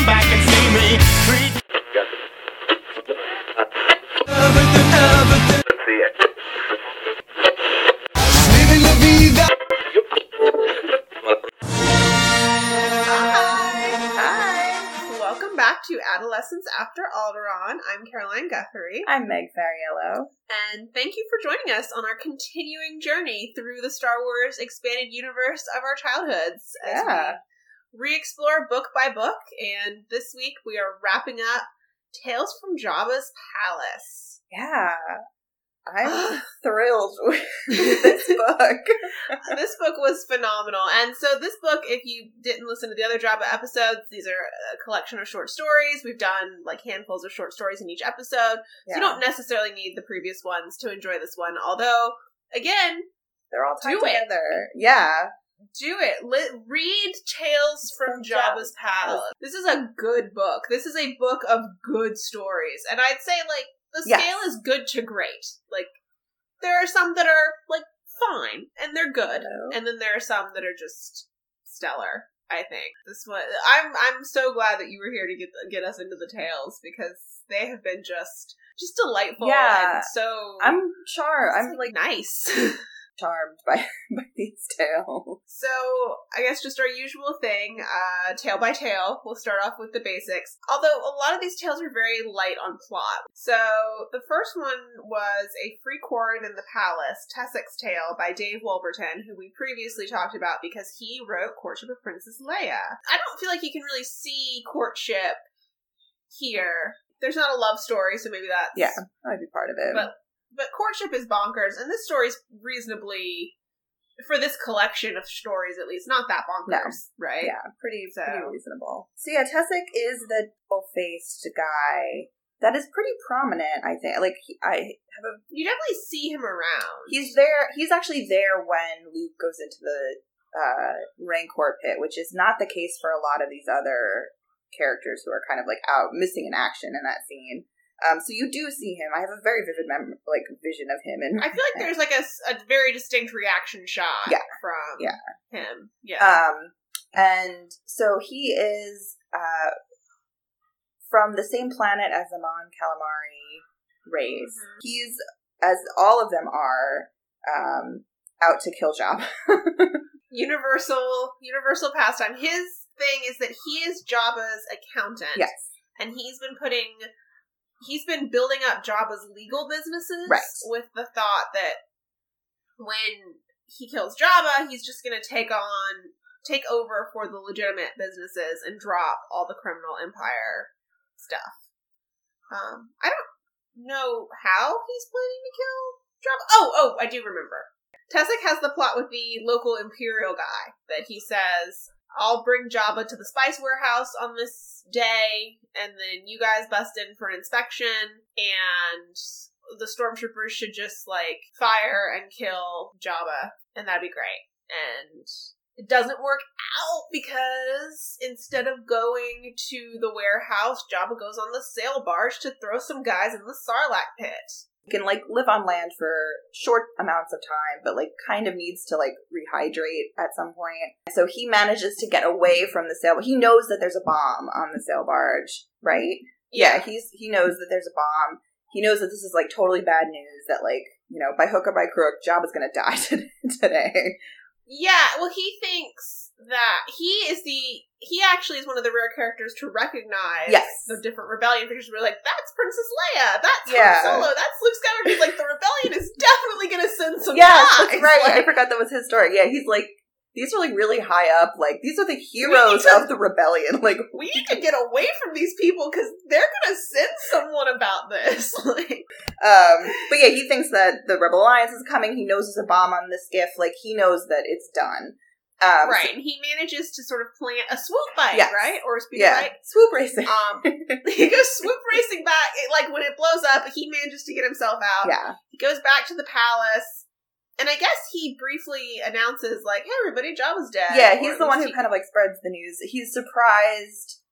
come back and see me. Welcome back to Adolescence After Alderaan. I'm Caroline Guthrie. I'm Meg Fariello. And thank you for joining us on our continuing journey through the Star Wars expanded universe of our childhoods. Yeah. Re-explore book by book, and this week we are wrapping up Tales from Jabba's Palace. Yeah, I'm thrilled with this book. This book was phenomenal, and so this book, if you didn't listen to the other Jabba episodes, these are a collection of short stories. We've done like handfuls of short stories in each episode, so you don't necessarily need the previous ones to enjoy this one, although, again, they're all tied together. Yeah. Do it. Read Tales from Jabba's Palace. This is a good book. This is a book of good stories. And I'd say, like, the scale is good to great. Like, there are some that are, like, fine. And they're good. Hello. And then there are some that are just stellar, I think. This one, I'm so glad that you were here to get us into the tales, because they have been just delightful. Yeah. And so... I'm charmed. I'm, like... Nice. Charmed by these tales. So, I guess just our usual thing, tale by tale. We'll start off with the basics. Although, a lot of these tales are very light on plot. So, the first one was A Freecorn in the Palace, Tessek's Tale by Dave Wolverton, who we previously talked about because he wrote Courtship of Princess Leia. I don't feel like you can really see courtship here. There's not a love story, so maybe that's... Yeah, that might be part of it. But courtship is bonkers, and this story's reasonably, for this collection of stories at least, not that bonkers, right? Yeah, pretty reasonable. So yeah, Tessek is the double-faced guy that is pretty prominent, I think. Like, you definitely see him around. He's there. He's actually there when Luke goes into the Rancor pit, which is not the case for a lot of these other characters who are kind of like out missing in action in that scene. So you do see him. I have a very vivid vision of him. And I feel like there's like a very distinct reaction shot from him. Yeah. And so he is from the same planet as the Mon Calamari race. Mm-hmm. He's, as all of them are, out to kill Jabba. Universal pastime. His thing is that he is Jabba's accountant. Yes. And he's been building up Jabba's legal businesses with the thought that when he kills Jabba, he's just going to take over for the legitimate businesses and drop all the criminal empire stuff. I don't know how he's planning to kill Jabba. Oh, I do remember. Tessek has the plot with the local imperial guy that he says... I'll bring Jabba to the spice warehouse on this day, and then you guys bust in for an inspection, and the stormtroopers should just, like, fire and kill Jabba, and that'd be great. And it doesn't work out because instead of going to the warehouse, Jabba goes on the sail barge to throw some guys in the Sarlacc pit. He can, like, live on land for short amounts of time, but, like, kind of needs to, like, rehydrate at some point. So he manages to get away from the sail. He knows that there's a bomb on the sail barge, right? Yeah. He knows that there's a bomb. He knows that this is, like, totally bad news, that, like, you know, by hook or by crook, Jabba's gonna die today. Yeah, well, he thinks that he actually is one of the rare characters to recognize the different rebellion figures. We're like, that's Princess Leia, that's Han Solo, that's Luke Skywalker. He's like, the rebellion is definitely going to send some guys. That's right. Like, I forgot that was his story. Yeah, he's like, these are like really high up. Like, these are the heroes of the rebellion. Like, we need to get away from these people because they're going to send someone about this. Like, but yeah, he thinks that the Rebel Alliance is coming. He knows there's a bomb on the skiff. Like, he knows that it's done. Right, so, and he manages to sort of plan a swoop bite, right? Or a speed bite? Swoop racing. He goes swoop racing back. Like, when it blows up, he manages to get himself out. Yeah. He goes back to the palace, and I guess he briefly announces, like, hey, everybody, Jabba's dead. Yeah, he's the one who kind of, like, spreads the news. He's surprised,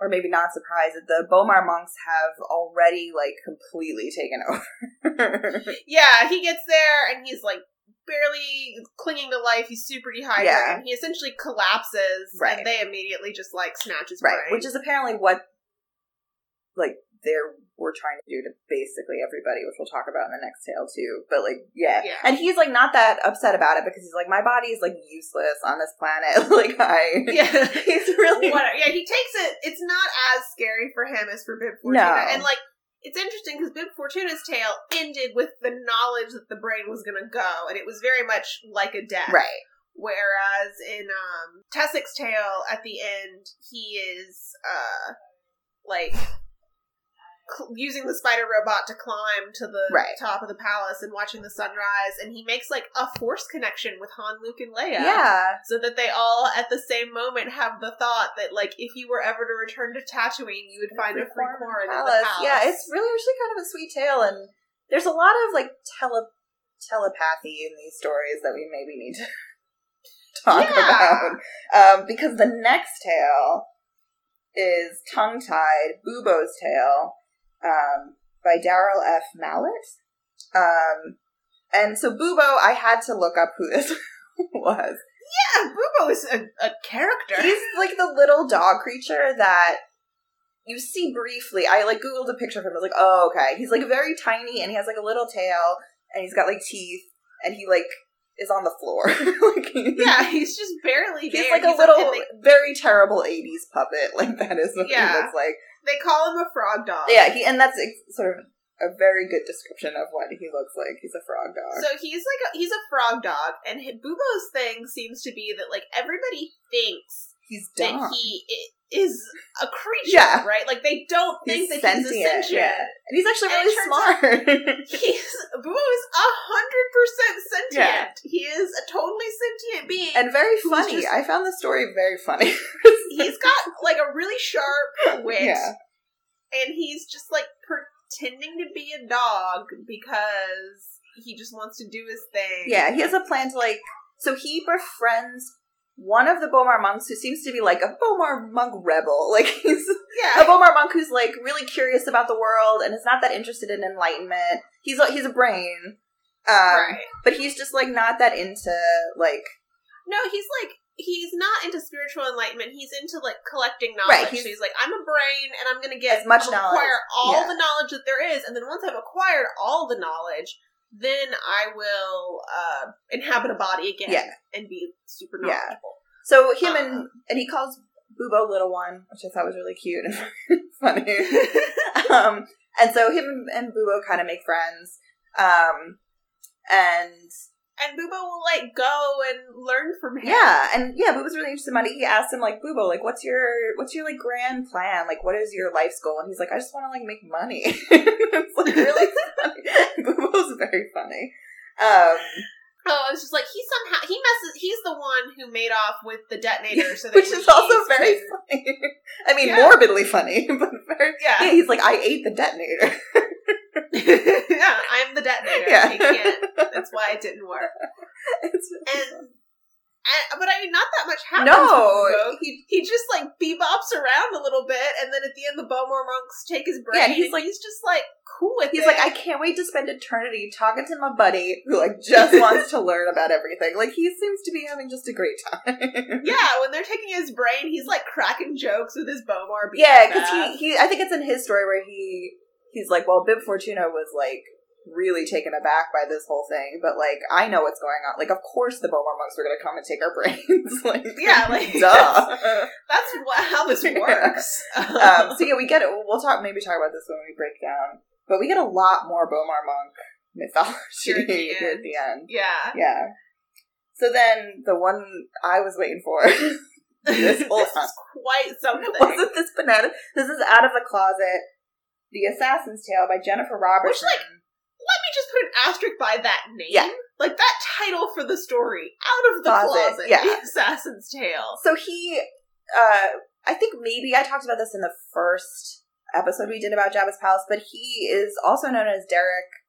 or maybe not surprised, that the Bomar monks have already, like, completely taken over. Yeah, he gets there, and he's, like, barely clinging to life. He's super dehydrated. Yeah. He essentially collapses, right. And they immediately just, like, snatch his brain. Right, which is apparently what, like, they were trying to do to basically everybody, which we'll talk about in the next tale, too. But, like, yeah. And he's, like, not that upset about it because he's like, my body is, like, useless on this planet. Like, Yeah, he's really... Whatever. Yeah, he takes it... It's not as scary for him as for Bib Fortuna. No. And, like... It's interesting because Bib Fortuna's tale ended with the knowledge that the brain was going to go, and it was very much like a death. Right. Whereas in Tessic's tale, at the end, he is, using the spider robot to climb to the top of the palace and watching the sunrise, and he makes, like, a force connection with Han, Luke, and Leia. Yeah. So that they all, at the same moment, have the thought that, like, if you were ever to return to Tatooine, you would find a free corn in the palace. Yeah, it's really actually kind of a sweet tale, and there's a lot of, like, telepathy in these stories that we maybe need to talk about. Because the next tale is Tongue-Tied, Bubo's Tale, by Daryl F. Mallet. And so Bubo, I had to look up who this was. Yeah, Bubo is a character. He's like the little dog creature that you see briefly. I like Googled a picture of him. I was like, oh, okay. He's like very tiny and he has like a little tail and he's got like teeth and he like is on the floor. He's just barely there. He's like a little, very terrible 80s puppet. Like that is what he looks like. They call him a frog dog. Yeah, and that's sort of a very good description of what he looks like. He's a frog dog. So he's like he's a frog dog, and Bubo's thing seems to be that like everybody thinks he's dumb. That he is a creature, right? Like they don't think he's that he's sentient. Yeah. And he's actually really smart. Bubo is 100% sentient. Yeah. He is a totally sentient being and very funny. I found the story very funny. He's got like a really sharp wit, and he's just like pretending to be a dog because he just wants to do his thing. Yeah, he has a plan to like. So he befriends one of the Bomar monks who seems to be like a Bomar monk rebel. Like he's a Bomar monk who's like really curious about the world and is not that interested in enlightenment. He's a brain, but he's just like not that into like. No, he's like. He's not into spiritual enlightenment. He's into, like, collecting knowledge. Right, so he's like, I'm a brain, and I'm going to get... As much knowledge. Acquire all the knowledge that there is, and then once I've acquired all the knowledge, then I will inhabit a body again and be super knowledgeable. Yeah. So him and he calls Bubo Little One, which I thought was really cute and funny. And so him and Bubo kind of make friends. And Bubo will, like, go and learn from him. Yeah, and, Bubo's really interested in money. He asked him, like, Bubo, like, what's your like, grand plan? Like, what is your life's goal? And he's like, I just want to, like, make money. It's, like, really funny. Bubo's very funny. It's just, like, he's the one who made off with the detonator. So that which is also very funny. I mean, morbidly funny, but very... Yeah, he's like, I ate the detonator. Yeah, I'm the detonator. Yeah. I can't. That's why it didn't work. It's really but I mean, not that much happens. No, he just like bebops around a little bit, and then at the end, the Bomar monks take his brain. Yeah, he's like, he's just like cool with it. He's like, I can't wait to spend eternity talking to my buddy who like just wants to learn about everything. Like he seems to be having just a great time. Yeah, when they're taking his brain, he's like cracking jokes with his Bomar. Yeah, because he I think it's in his story where he's like, well, Bib Fortuna was like really taken aback by this whole thing, but like I know what's going on. Like, of course the Bomar monks were going to come and take our brains. Like, yeah, like duh. That's how this works. So yeah, we get it. We'll talk about this when we break down. But we get a lot more Bomar monk mythology here at the end. Yeah. So then the one I was waiting for this whole time is quite something. Wasn't this banana? This is Out of the Closet, The Assassin's Tale by Jennifer Robertson. Which, like, let me just put an asterisk by that name. Yeah. Like, that title for the story, Out of the Closet, The Assassin's Tale. So he, I think maybe I talked about this in the first episode we did about Jabba's Palace, but he is also known as Derek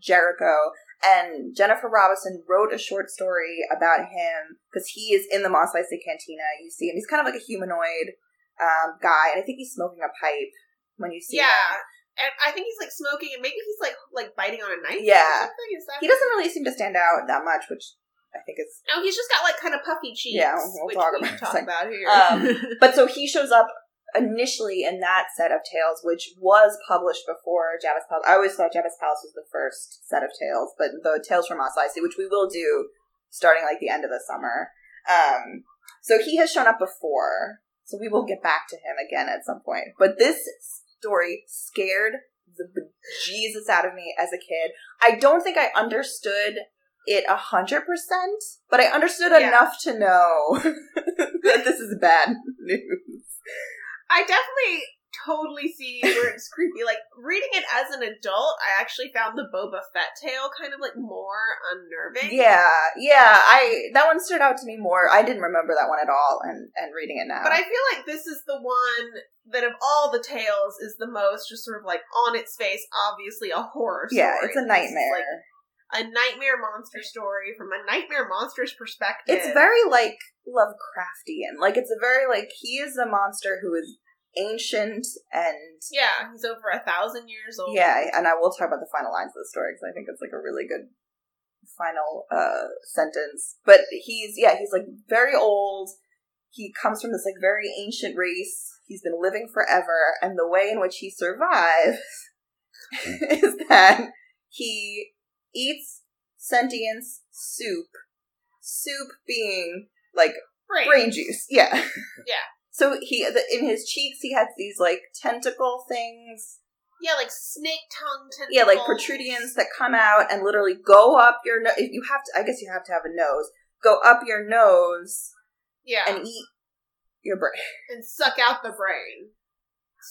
Jericho, and Jennifer Robertson wrote a short story about him, because he is in the Mos Eisley Cantina, you see him. He's kind of like a humanoid guy, and I think he's smoking a pipe when you see him. And I think he's, like, smoking, and maybe he's, like biting on a knife. Yeah. Or something. Is that he doesn't really seem to stand out that much, which I think is... No, he's just got, like, kind of puffy cheeks. Yeah, we'll talk about it. Talk about here. But so he shows up initially in that set of tales, which was published before Jabba's Palace. I always thought Jabba's Palace was the first set of tales, but the Tales from Mos Eisley, which we will do starting, like, the end of the summer. So he has shown up before, so we will get back to him again at some point. But this... story scared the bejesus out of me as a kid. I don't think I understood it 100%, but I understood enough to know that this is bad news. I definitely totally see where it's creepy. Like, reading it as an adult, I actually found the Boba Fett tale kind of, like, more unnerving. Yeah, that one stood out to me more. I didn't remember that one at all, and reading it now. But I feel like this is the one that of all the tales is the most just sort of, like, on its face, obviously a horror story. Yeah, it's a nightmare. Like, a nightmare monster story from a nightmare monster's perspective. It's very, like, Lovecraftian. Like, it's a very, like, he is a monster who is ancient and... Yeah, he's over 1,000 years old. Yeah, and I will talk about the final lines of the story, because I think it's, like, a really good final sentence. But he's, like, very old. He comes from this, like, very ancient race. He's been living forever, and the way in which he survives is that he eats sentience soup being, like, brain juice. Yeah. Yeah. So in his cheeks, he has these, like, tentacle things. Yeah, like snake tongue tentacles. Yeah, like protrusions that come out and literally go up your nose. I guess you have to have a nose. Go up your nose. Yeah. And eat your brain. And suck out the brain.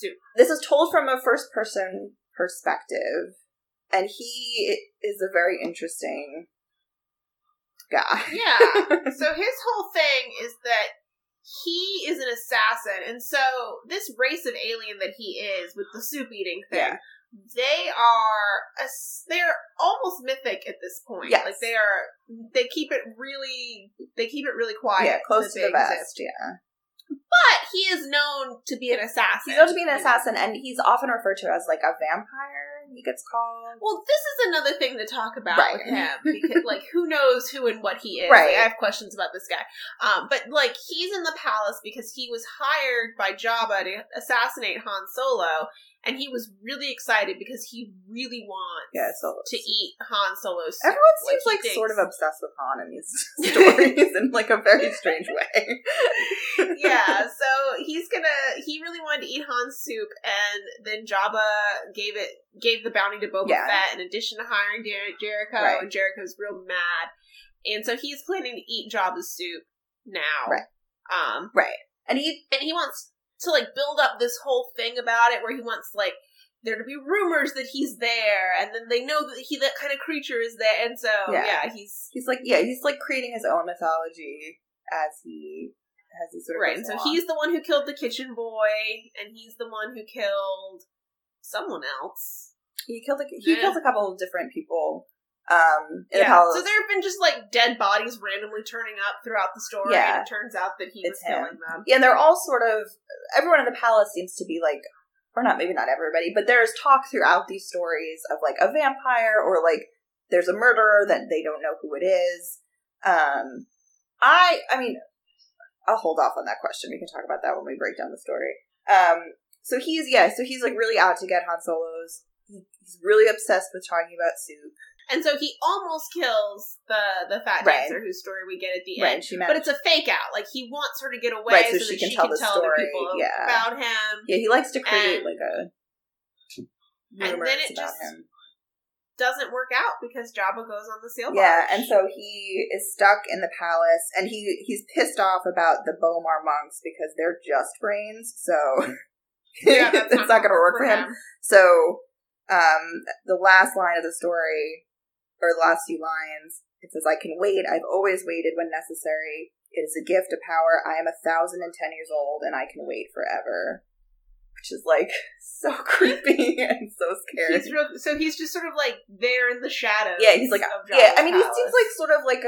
Soup. This is told from a first-person perspective, and he is a very interesting guy. Yeah. So his whole thing is that he is an assassin, and so this race of alien that he is, with the soup-eating thing, they're almost mythic at this point. Yes. Like, they keep it really quiet. Yeah, close to the vest, yeah. But he is known to be an assassin. He's known to be an assassin, and he's often referred to as, like, a vampire, he gets called. Well, this is another thing to talk about with him, because, like, who knows who and what he is. Right. Like, I have questions about this guy. But, like, he's in the palace because he was hired by Jabba to assassinate Han Solo, and he was really excited because he really wants to eat Han Solo's soup. Everyone seems like sort of obsessed with Han in these stories in, like, a very strange way. Yeah, so he really wanted to eat Han's soup, and then Jabba gave the bounty to Boba Fett in addition to hiring Jericho, and Jericho's real mad. And so he's planning to eat Jabba's soup now. Right. And he wants to, like, build up this whole thing about it, where he wants, like, there to be rumors that he's there, and then they know that that kind of creature is there, and so, he's creating his own mythology as he sort of goes along. And so he's the one who killed the kitchen boy, and he's the one who killed someone else. He killed a couple of different people. So there have been just, like, dead bodies randomly turning up throughout the story, and it turns out that he was killing them. Yeah, and they're all sort of, everyone in the palace seems to be, like, or not, maybe not everybody, but there's talk throughout these stories of, like, a vampire, or, like, there's a murderer that they don't know who it is. I mean, I'll hold off on that question. We can talk about that when we break down the story. So he's, like, really out to get Han Solo's. He's really obsessed with talking about soup. And so he almost kills the fat dancer, whose story we get at the end. But it's a fake out. Like, he wants her to get away so that she can tell other people about him. Yeah, he likes to create, like, a rumors about him. Doesn't work out because Jabba goes on the sailboat. Yeah, and so he is stuck in the palace, and he's pissed off about the Bomar monks because they're just brains, so it's not going to work for him. So the last line of the story, or the last few lines, it says, "I can wait. I've always waited when necessary. It is a gift, a power. I am 1,010 years old, and I can wait forever." Which is, like, so creepy and so scary. So he's just sort of, like, there in the shadows. Yeah, he's like, he seems like sort of like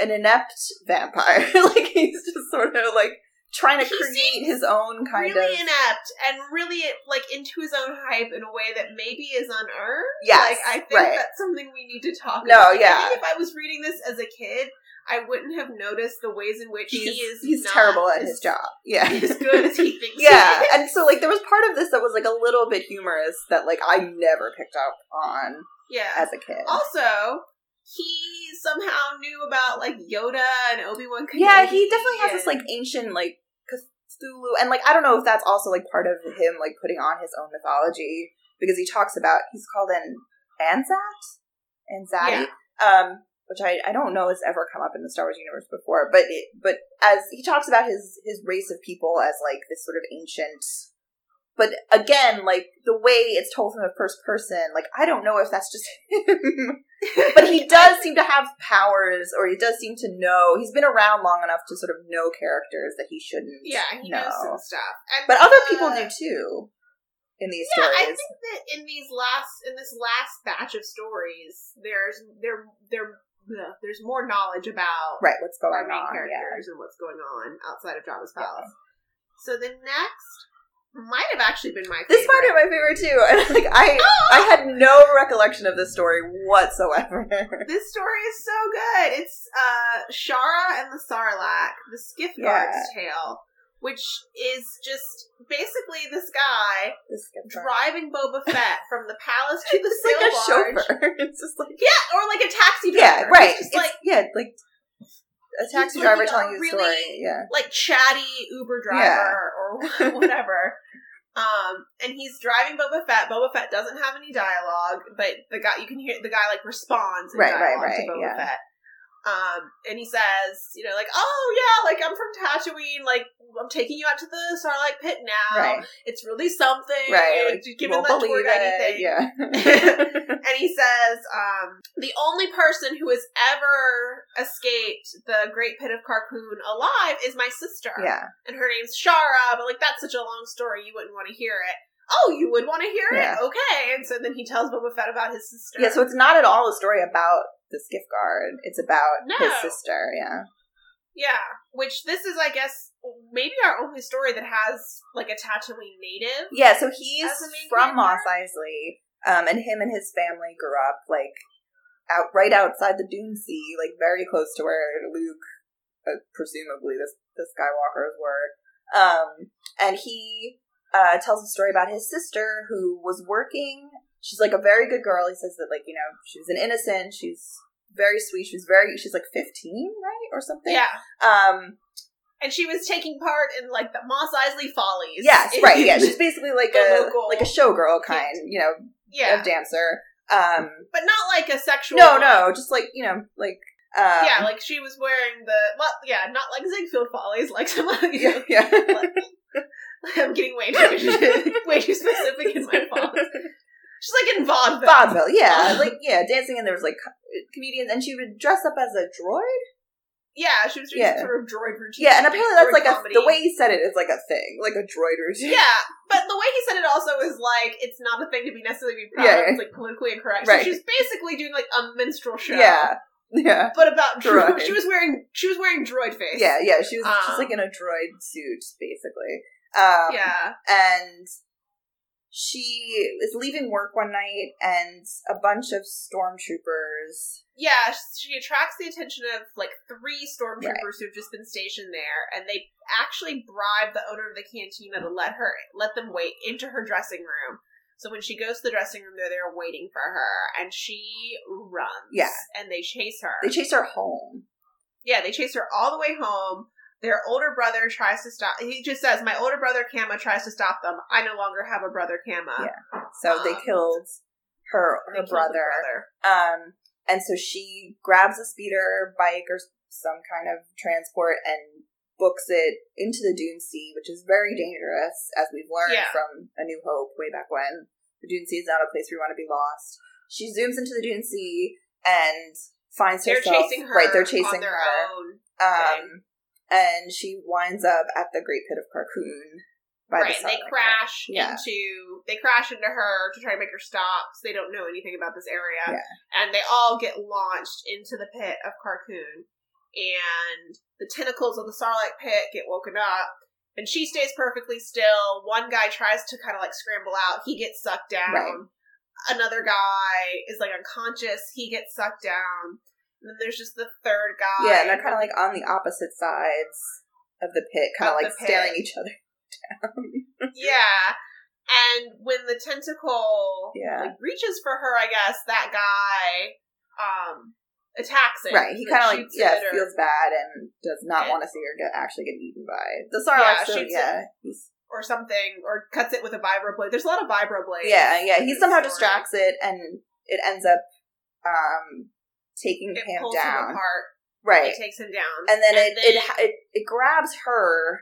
an inept vampire. Like, he's just sort of, like, trying to create his own kind of... really inept and really, like, into his own hype in a way that maybe is unearned. Yes. Like, I think that's something we need to talk about. Yeah. I think if I was reading this as a kid, I wouldn't have noticed the ways in which he is he's terrible at his job. Yeah. As good as he thinks he is. And so, like, there was part of this that was, like, a little bit humorous that, like, I never picked up on as a kid. Also... he somehow knew about, like, Yoda and Obi-Wan Kenobi. Yeah, he definitely has this, like, ancient, like, Cthulhu. And, like, I don't know if that's also, like, part of him, like, putting on his own mythology. Because he talks about, he's called an Anzati. Yeah. Which I don't know has ever come up in the Star Wars universe before. But as he talks about his race of people as, like, this sort of ancient... But again, like, the way it's told from the first person, like, I don't know if that's just him. But he does seem to have powers, or he does seem to know. He's been around long enough to sort of know characters that he shouldn't knows some stuff. And, but other people do, too, in these stories. Yeah, I think that in this last batch of stories, there's more knowledge about what's going on, main characters and what's going on outside of Jabba's palace. So the next... might have actually been my favorite. This might have been my favorite, too. And, like, I had no recollection of this story whatsoever. This story is so good. It's Shara and the Sarlacc, the Skiffguard's tale, which is just basically this guy driving Boba Fett from the palace to the sail barge. It's like a chauffeur. It's just like... yeah, or like a taxi driver. Yeah, right. It's just a taxi driver telling you a story, really, like, chatty Uber driver or whatever. And he's driving Boba Fett. Boba Fett doesn't have any dialogue, but the guy, you can hear the guy, like, responds in dialogue to Boba Fett. And he says, you know, like, oh, yeah, like, I'm from Tatooine, like, I'm taking you out to the Sarlacc pit now. Right. It's really something. Right. Like, give him that tour of anything. Yeah. And he says, the only person who has ever escaped the Great Pit of Carcoon alive is my sister. Yeah. And her name's Shara, but, like, that's such a long story, you wouldn't want to hear it. Oh, you would want to hear it? Okay. And so then he tells Boba Fett about his sister. Yeah, so it's not at all a story about the Skiffguard. It's about his sister, Yeah, which this is, I guess, maybe our only story that has, like, a Tatooine native. Yeah, so he's from Mos Eisley, and him and his family grew up, like, outside the Dune Sea, like, very close to where Luke, presumably the Skywalkers were. And he tells a story about his sister, who was working... she's, like, a very good girl. He says that, like, you know, she's an innocent. She's very sweet. She's, like, 15, right? Or something? Yeah. And she was taking part in, like, the Mos Eisley Follies. Yes, right, yeah. She's basically, like, a showgirl kind, you know, of dancer. But not, like, a sexual... No, just, like, you know, like... yeah, like, she was wearing the... well, yeah, not, like, Ziegfeld Follies, like, some other... yeah. Like, I'm getting way too specific in my follies. She's, like, in vaudeville. Yeah. Like, yeah, dancing, and there was, like, comedians, and she would dress up as a droid? Yeah, she was doing some sort of droid routine. Yeah, and apparently that's, like, the way he said it is, like, a thing. Like, a droid routine. Yeah, but the way he said it also is, like, it's not a thing to be necessarily proud of. It's, like, politically incorrect. Right. So she's basically doing, like, a minstrel show. Yeah. Yeah. But about droid. She was wearing droid face. Yeah, she was just, like, in a droid suit, basically. And... she is leaving work one night, and a bunch of stormtroopers... yeah, she attracts the attention of, like, 3 stormtroopers who've just been stationed there, and they actually bribe the owner of the cantina to let them wait into her dressing room. So when she goes to the dressing room, they're there waiting for her, and she runs. Yeah. And they chase her. They chase her home. Yeah, they chase her all the way home. Their older brother tries to stop... he just says, my older brother, Kamma, tries to stop them. I no longer have a brother, Kamma. Yeah. So they killed her brother. And so she grabs a speeder bike or some kind of transport and books it into the Dune Sea, which is very dangerous, as we've learned from A New Hope way back when. The Dune Sea is not a place we want to be lost. She zooms into the Dune Sea and finds herself... They're chasing her. Own and she winds up at the Great Pit of Carcoon. And they crash into her to try to make her stop, because they don't know anything about this area. Yeah. And they all get launched into the Pit of Carcoon. and the tentacles of the Sarlacc pit get woken up, and she stays perfectly still. One guy tries to kind of, like, scramble out. He gets sucked down. Right. Another guy is, like, unconscious. He gets sucked down. And then there's just the third guy. Yeah, and they're kind of, like, on the opposite sides of the pit, kind of, like, staring each other down. Yeah. And when the tentacle like, reaches for her, I guess, that guy attacks it. Right. He kind of, like, feels bad and does not want to see her actually get eaten by the Sarlacc. Or something, or cuts it with a vibroblade. There's a lot of vibroblades. Yeah. He somehow distracts it, and it ends up taking him pulls down. Him apart. Right. It takes him down. And then it grabs her,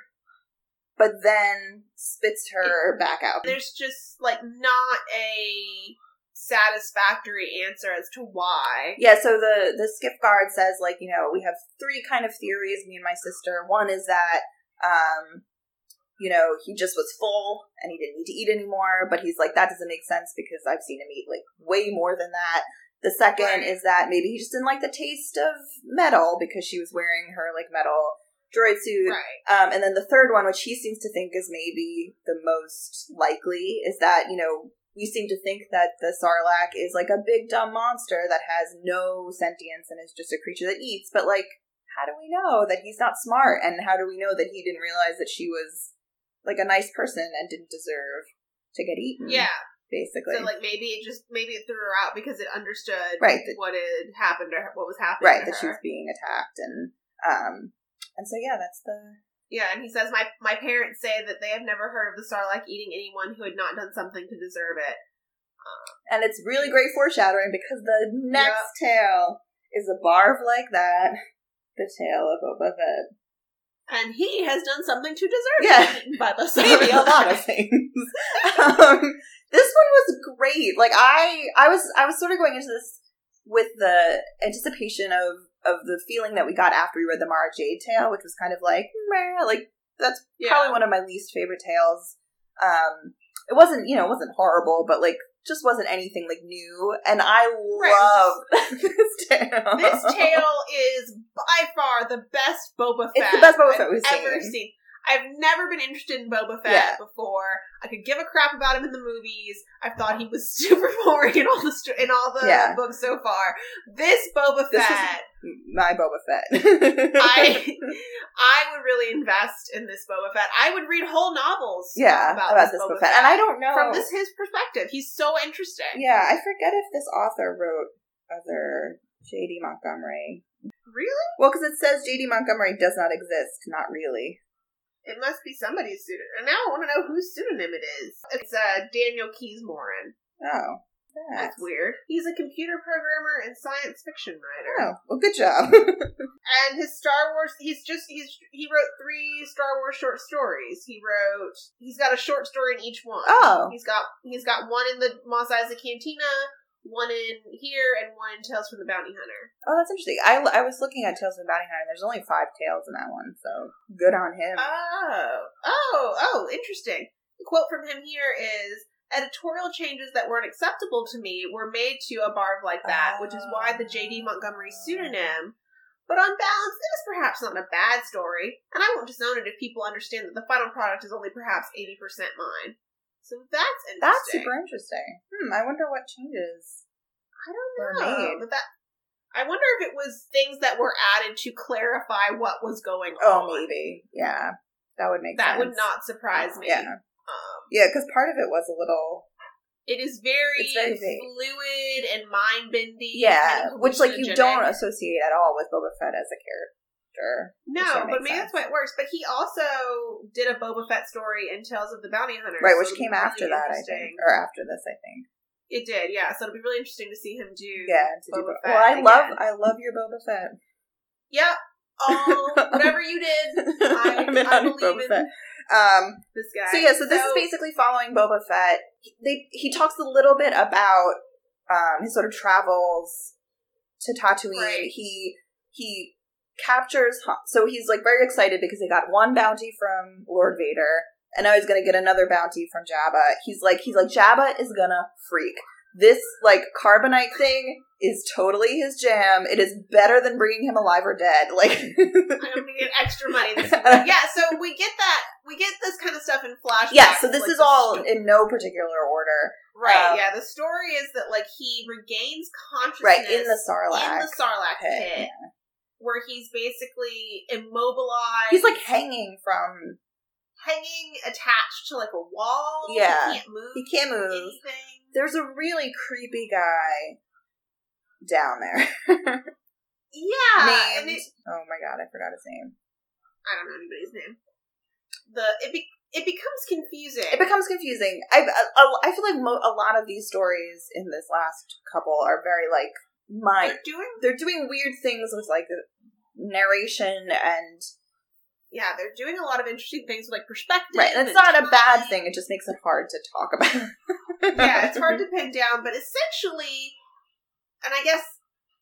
but then spits her back out. There's just, like, not a satisfactory answer as to why. Yeah, so the skiff guard says, like, you know, we have three kind of theories, me and my sister. One is that, you know, he just was full and he didn't need to eat anymore. But he's like, that doesn't make sense because I've seen him eat, like, way more than that. The second is that maybe he just didn't like the taste of metal because she was wearing her, like, metal droid suit. Right. And then the third one, which he seems to think is maybe the most likely, is that, you know, we seem to think that the Sarlacc is, like, a big dumb monster that has no sentience and is just a creature that eats. But, like, how do we know that he's not smart? And how do we know that he didn't realize that she was, like, a nice person and didn't deserve to get eaten? Yeah. Basically. So, like, maybe it threw her out because it understood what had happened to her, what was happening to her. Right, that she was being attacked. And so, yeah, that's the... Yeah, and he says, my parents say that they have never heard of the Sarlacc eating anyone who had not done something to deserve it. And it's really great foreshadowing because the next tale is a barf like that, the tale of Boba Fett. And he has done something to deserve it. By the maybe a lot of things. This one was great. Like, I was sort of going into this with the anticipation of the feeling that we got after we read the Mara Jade tale, which was kind of like, meh, like, that's probably one of my least favorite tales. It wasn't, you know, it wasn't horrible, but, like, just wasn't anything, like, new. And I love this tale. This tale is by far the best Boba Fett it's the best Boba Fett we've ever seen. I've never been interested in Boba Fett before. I could give a crap about him in the movies. I thought he was super boring in all the books so far. This Boba Fett is my Boba Fett. I would really invest in this Boba Fett. I would read whole novels about this Boba Fett. And I don't know from his perspective. He's so interesting. Yeah, I forget if this author wrote other J.D. Montgomery. Really? Well, because it says J.D. Montgomery does not exist. Not really. It must be somebody's pseudonym. And now I want to know whose pseudonym it is. It's Daniel Keys Moran. Oh. That's weird. He's a computer programmer and science fiction writer. Oh, well, good job. And his Star Wars, he wrote 3 Star Wars short stories. He's got a short story in each one. Oh. He's got one in the Mos Eisley Cantina, one in here, and one in Tales from the Bounty Hunter. Oh, that's interesting. I was looking at Tales from the Bounty Hunter, and there's only 5 tales in that one, so good on him. Oh, interesting. The quote from him here is, editorial changes that weren't acceptable to me were made to a barb like that, which is why the J.D. Montgomery pseudonym, but on balance, it is perhaps not a bad story, and I won't disown it if people understand that the final product is only perhaps 80% mine. So that's interesting. That's super interesting. I wonder what changes were made. But I wonder if it was things that were added to clarify what was going on. Oh, maybe. Yeah. That would make sense. That would not surprise me. Yeah. Yeah, because part of it was a little... It is very fluid and mind-bending. Yeah, and which, like, you don't associate at all with Boba Fett as a character. No, but maybe that's why it works. But he also did a Boba Fett story in Tales of the Bounty Hunter. Right, which came after that, I think. Or after this, I think. It did, yeah. So it'll be really interesting to see him do Boba Fett. Well, I love your Boba Fett. Yep. Oh, whatever you did. I believe in this guy. So yeah, so this is basically following Boba Fett. He talks a little bit about his sort of travels to Tatooine. Right. He captures Han. So he's, like, very excited because he got one bounty from Lord Vader, and now he's gonna get another bounty from Jabba. He's like, Jabba is gonna freak. This, like, carbonite thing is totally his jam. It is better than bringing him alive or dead. Like, I don't need extra money. This yeah, so we get that. We get this kind of stuff in flashbacks. Yeah, so this is all in no particular order. Right, yeah. The story is that, like, he regains consciousness. Right, in the Sarlacc pit. Yeah. Where he's basically immobilized. He's, like, hanging attached to, like, a wall. Yeah. He can't move. Anything. There's a really creepy guy down there. Yeah. Oh my god, I forgot his name. I don't know anybody's name. It becomes confusing. It becomes confusing. I feel like a lot of these stories in this last couple are very, like, they're doing weird things with, like, narration and... Yeah, they're doing a lot of interesting things with, like, perspective. Right, and it's not a bad thing. It just makes it hard to talk about. Yeah, it's hard to pin down. But essentially, and I guess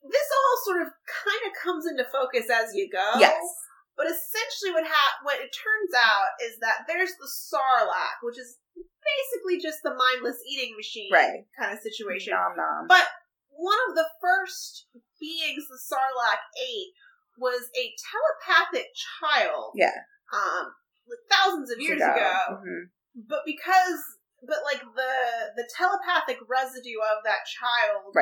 this all sort of kind of comes into focus as you go. Yes. But essentially what it turns out is that there's the Sarlacc, which is basically just the mindless eating machine kind of situation. Nom, nom. But one of the first beings the Sarlacc ate was a telepathic child. Yeah. Like thousands of years ago. Mm-hmm. But the telepathic residue of that child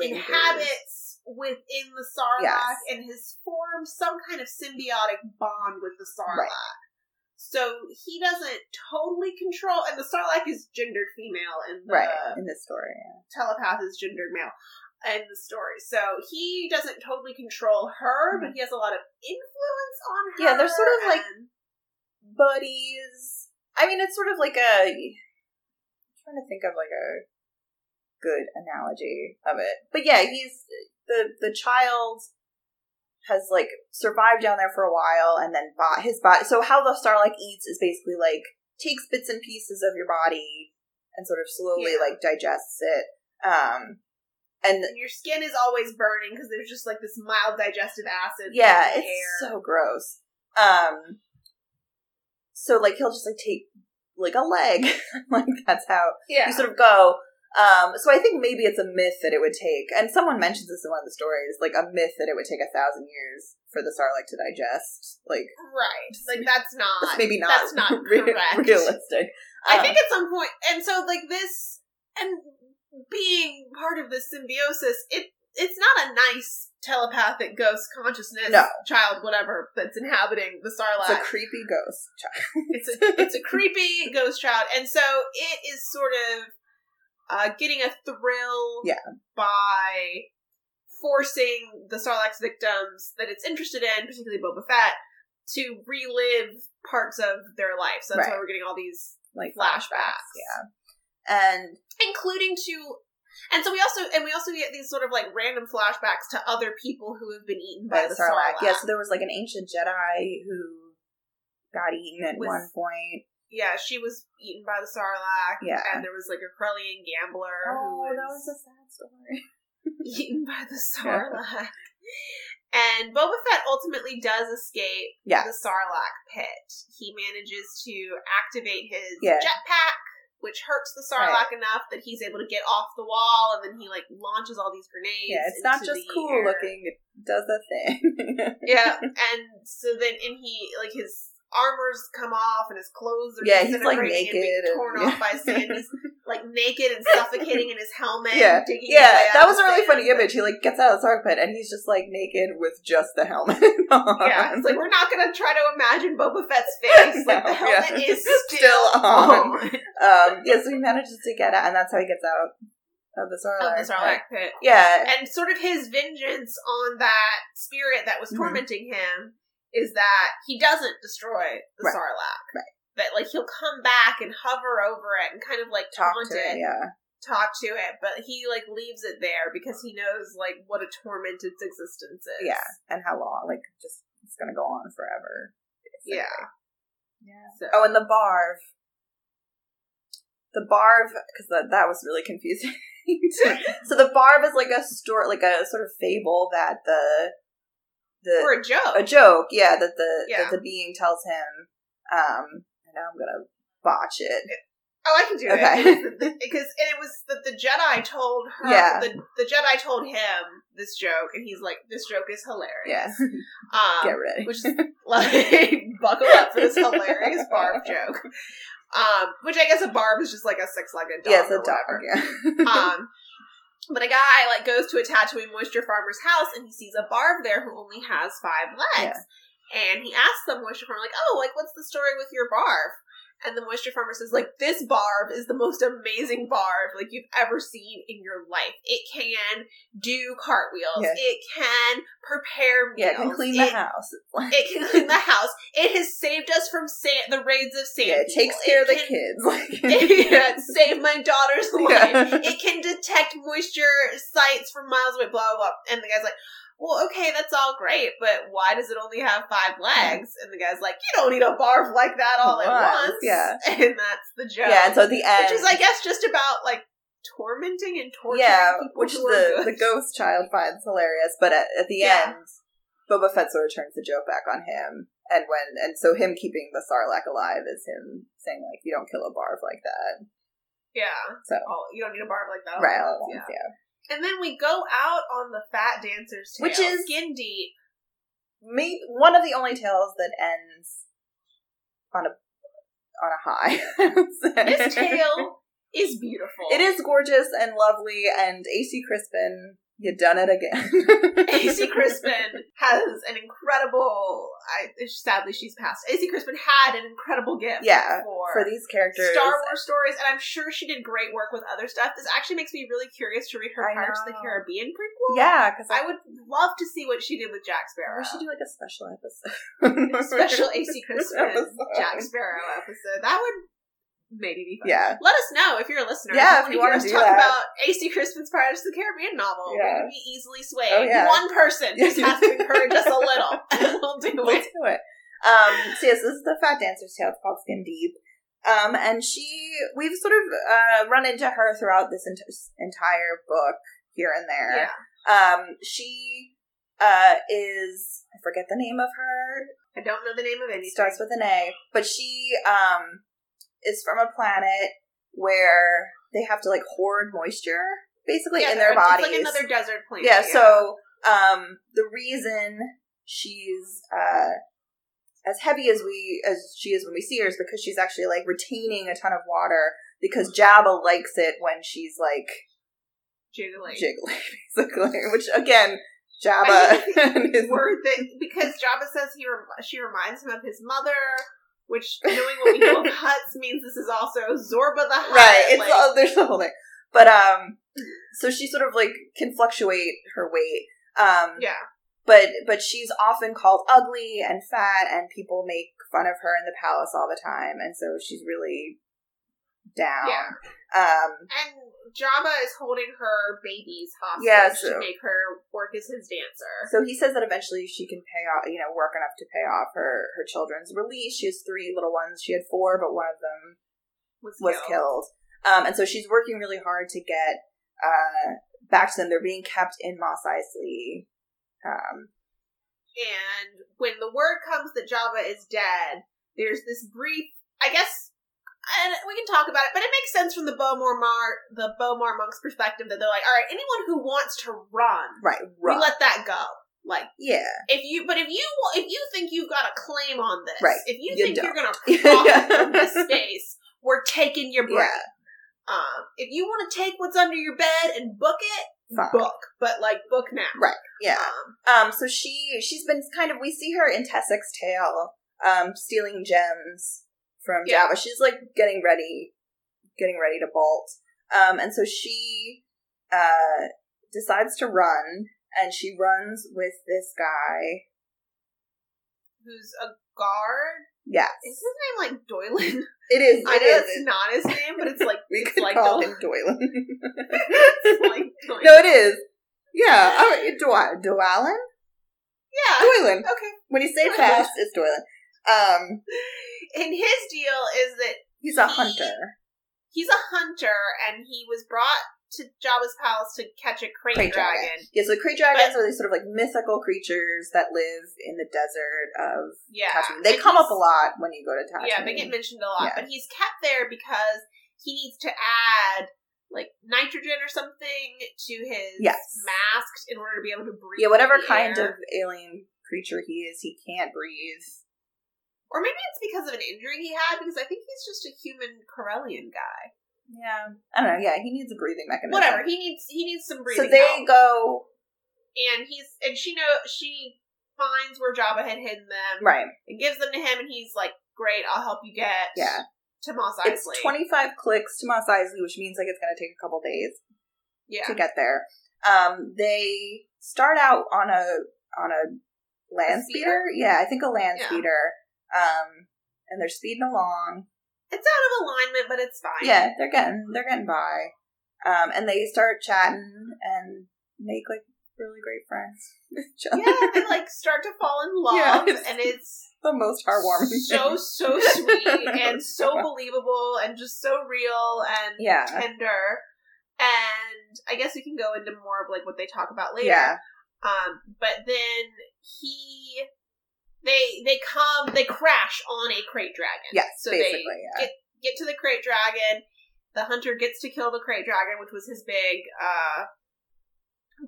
inhabits within the Sarlacc and has formed some kind of symbiotic bond with the Sarlacc. Right. So he doesn't totally control, and the Sarlacc is gendered female in this story. Yeah. Telepath is gendered male in the story. So he doesn't totally control her, but he has a lot of influence on her. Yeah, they're sort of like buddies. I mean, it's sort of like a... trying to think of, like, a good analogy of it, but yeah, he's the child has, like, survived down there for a while and then bought his body. So how the Sarlacc eats is basically, like, takes bits and pieces of your body and sort of slowly like digests it, and your skin is always burning because there's just, like, this mild digestive acid in the air. So gross. So, like, he'll just, like, take, like, a leg. Like, that's how you sort of go. So I think maybe it's a myth that it would take, and someone mentions this in one of the stories, like, a myth that it would take 1,000 years for the Sarlacc to digest. Like, right. Like, that's not correct. Realistic. I think at some point, and so, like, this, and being part of this symbiosis, it's not a nice telepathic ghost consciousness child, whatever, that's inhabiting the Sarlacc. It's a creepy ghost child. It's a creepy ghost child. And so it is sort of getting a thrill by forcing the Sarlacc's victims that it's interested in, particularly Boba Fett, to relive parts of their life. So that's why we're getting all these, like, flashbacks. Yeah. And including to... And so we also get these sort of, like, random flashbacks to other people who have been eaten by the Sarlacc. Yeah, so there was, like, an ancient Jedi who got eaten at one point. Yeah, she was eaten by the Sarlacc. Yeah. And there was, like, a Corellian gambler who was... Oh, that was a sad story. Eaten by the Sarlacc. And Boba Fett ultimately does escape the Sarlacc pit. He manages to activate his jetpack, which hurts the Sarlacc enough that he's able to get off the wall, and then he, like, launches all these grenades. Yeah, it's not just cool looking; it does a thing. Yeah, and so then, his armors come off, and his clothes are he's, like, naked and torn off by sand. He's, like, naked and suffocating in his helmet. Yeah, digging that was a really funny image. He, like, gets out of the Sarlacc pit, and he's just, like, naked with just the helmet on. Yeah, it's like, we're not gonna try to imagine Boba Fett's face. Like, the helmet is still on. So he manages to get out, and that's how he gets out of the Sarlacc pit. Yeah. And sort of his vengeance on that spirit that was tormenting him is that he doesn't destroy the Sarlacc. Right. That, like, he'll come back and hover over it and kind of, like, talk to it, but he, like, leaves it there because he knows, like, what a tormented existence is. Yeah. And how long, like, just, it's gonna go on forever. Basically. Yeah. Yeah. So. Oh, and the Barv. The Barv, because that was really confusing. So the Barv is, like, a story, like a sort of fable that or a joke. A joke, yeah, that the being tells him. And now I'm gonna botch it. Oh, I can do it. Because it was that the Jedi told her, the Jedi told him this joke, and he's like, this joke is hilarious. Yeah. Get ready. Which is like, buckle up for this hilarious barf joke. Which I guess a barf is just like a six-legged dog. Yeah, it's a dog, yeah. But a guy, like, goes to a Tatooine moisture farmer's house, and he sees a barb there who only has 5 legs. Yeah. And he asks the moisture farmer, like, oh, like, what's the story with your barb? And the moisture farmer says, like, this barb is the most amazing barb, like, you've ever seen in your life. It can do cartwheels. Yes. It can prepare meals. Yeah, it can clean the house. It can clean the house. It has saved us from the raids of sand. Yeah, it takes care of the kids. It can save my daughter's life. It can detect moisture sites from miles away, blah, blah, blah. And the guy's like, well, okay, that's all great, but why does it only have 5 legs? And the guy's like, you don't need a barf like that all at once. Yeah. And that's the joke. Yeah, and so at the end... Which is, I guess, just about, like, tormenting and torturing people which the ghost child finds hilarious. But at the end, Boba Fett sort of turns the joke back on him. And so him keeping the Sarlacc alive is him saying, like, you don't kill a barf like that. Yeah. So you don't need a barf like that. Right, all at once, yeah. And then we go out on the Fat Dancer's Tale. Which is skin deep. Maybe one of the only tales that ends on a high. This tale is beautiful. It is gorgeous and lovely, and A.C. Crispin, you done it again. A.C. Crispin has an incredible... sadly, she's passed. A.C. Crispin had an incredible gift for these characters. Star Wars stories, and I'm sure she did great work with other stuff. This actually makes me really curious to read her Pirates of the Caribbean prequel. Yeah, because I would love to see what she did with Jack Sparrow. We should do, like, a special episode. A special A.C. Crispin Jack Sparrow episode. That would... maybe be fun. Yeah. Let us know if you're a listener. Yeah, if you want us to talk about A.C. Crispin's Pirates of the Caribbean novel. Yeah. We can be easily swayed. Oh, yeah. One person just has to encourage us a little. We'll do it. So yes, this is the Fat Dancer's Tale. It's called Skin Deep. And we've sort of run into her throughout this entire book here and there. Yeah. She is, I forget the name of her. I don't know the name of anything. Starts with an A. But she, is from a planet where they have to, like, hoard moisture, basically, in their bodies. It's like another desert planet. Yeah. So the reason she's as heavy as she is when we see her is because she's actually, like, retaining a ton of water because Jabba likes it when she's, like, jiggling, basically. Which, again... Jabba. Because Jabba says she reminds him of his mother... Which, knowing what we know of Hutts means this is also Zorba the Hutt. Right, it's there's the whole thing. But, so she sort of, like, can fluctuate her weight. Yeah. But she's often called ugly and fat, and people make fun of her in the palace all the time, and so she's really down. Yeah. And Jabba is holding her babies hostage to make her work as his dancer. So he says that eventually she can pay off, work enough to pay off her children's release. She has 3 little ones. She had 4, but one of them was killed. And so she's working really hard to get back to them. They're being kept in Mos Eisley. And when the word comes that Jabba is dead, there's this brief, I guess... and we can talk about it, but it makes sense from the Bomar monks' perspective that they're like, all right, anyone who wants to run, we let that go. Like, yeah, if you think you've got a claim on this, right. If you think you're going to profit from this space, we're taking your breath. Yeah. If you want to take what's under your bed and book it. Fine. Book now, right? Yeah. So she's been kind of, we see her in Tessek's Tale, stealing gems. From Jabba. She's, like, getting ready to bolt. And so she decides to run, and she runs with this guy. Who's a guard? Yes. Is his name, like, Doylen? It is. I know it's not his name, but it's, like, we could call him Doylen. It's like Doylen. No, it is. Yeah. All right. Doylen? Yeah. Doylen. Okay. When you say fast, it's Doylen. And his deal is that he's a hunter. He's a hunter, and he was brought to Jabba's palace to catch a crate dragon. Yeah, so crate dragons are these sort of, like, mythical creatures that live in the desert of Tatooine. They come up a lot when you go to Tatooine. Yeah, they get mentioned a lot, but he's kept there because he needs to add like nitrogen or something to his mask in order to be able to breathe. Yeah, whatever kind of alien creature he is, he can't breathe. Or maybe it's because of an injury he had, because I think he's just a human Corellian guy. Yeah. I don't know. Yeah, he needs a breathing mechanism. Whatever. He needs some breathing. So they go, and she finds where Jabba had hidden them. Right. And gives them to him, and he's like, great, I'll help you get to Mos Eisley. It's 25 clicks to Mos Eisley, which means like it's going to take a couple days to get there. They start out on a land speeder. Yeah, I think a land speeder. And they're speeding along. It's out of alignment, but it's fine. Yeah, they're getting by. And they start chatting and make like really great friends with each other. Yeah, they like start to fall in love, and it's the most heartwarming, so sweet and so believable and just so real and tender. And I guess we can go into more of like what they talk about later. Yeah. But then they crash on a crate dragon. Yes, so basically, they get to the crate dragon. The hunter gets to kill the crate dragon, which was his big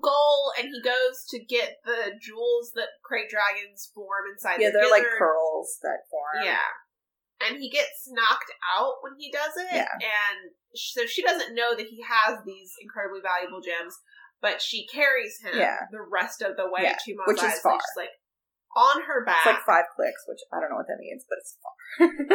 goal, and he goes to get the jewels that crate dragons form inside the gizzard. Yeah, they're like pearls that form. Yeah. And he gets knocked out when he does it, and so she doesn't know that he has these incredibly valuable gems, but she carries him the rest of the way to Mos Eisley. Which is far. She's like, on her back. It's like 5 clicks, which I don't know what that means, but it's far.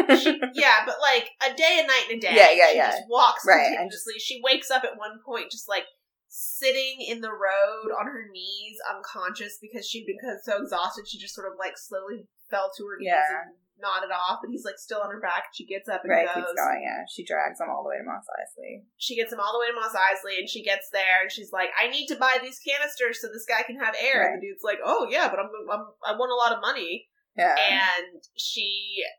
But like a day and night and a day. She just walks continuously. She wakes up at one point just like sitting in the road on her knees, unconscious, because she'd been so exhausted, she just sort of like slowly fell to her knees and nodded off, and he's like still on her back. She gets up and goes. Keeps going, She drags him all the way to Mos Eisley. She gets him all the way to Mos Eisley, and she gets there, and she's like, I need to buy these canisters so this guy can have air. Right. And the dude's like, oh yeah, but I want a lot of money. Yeah. And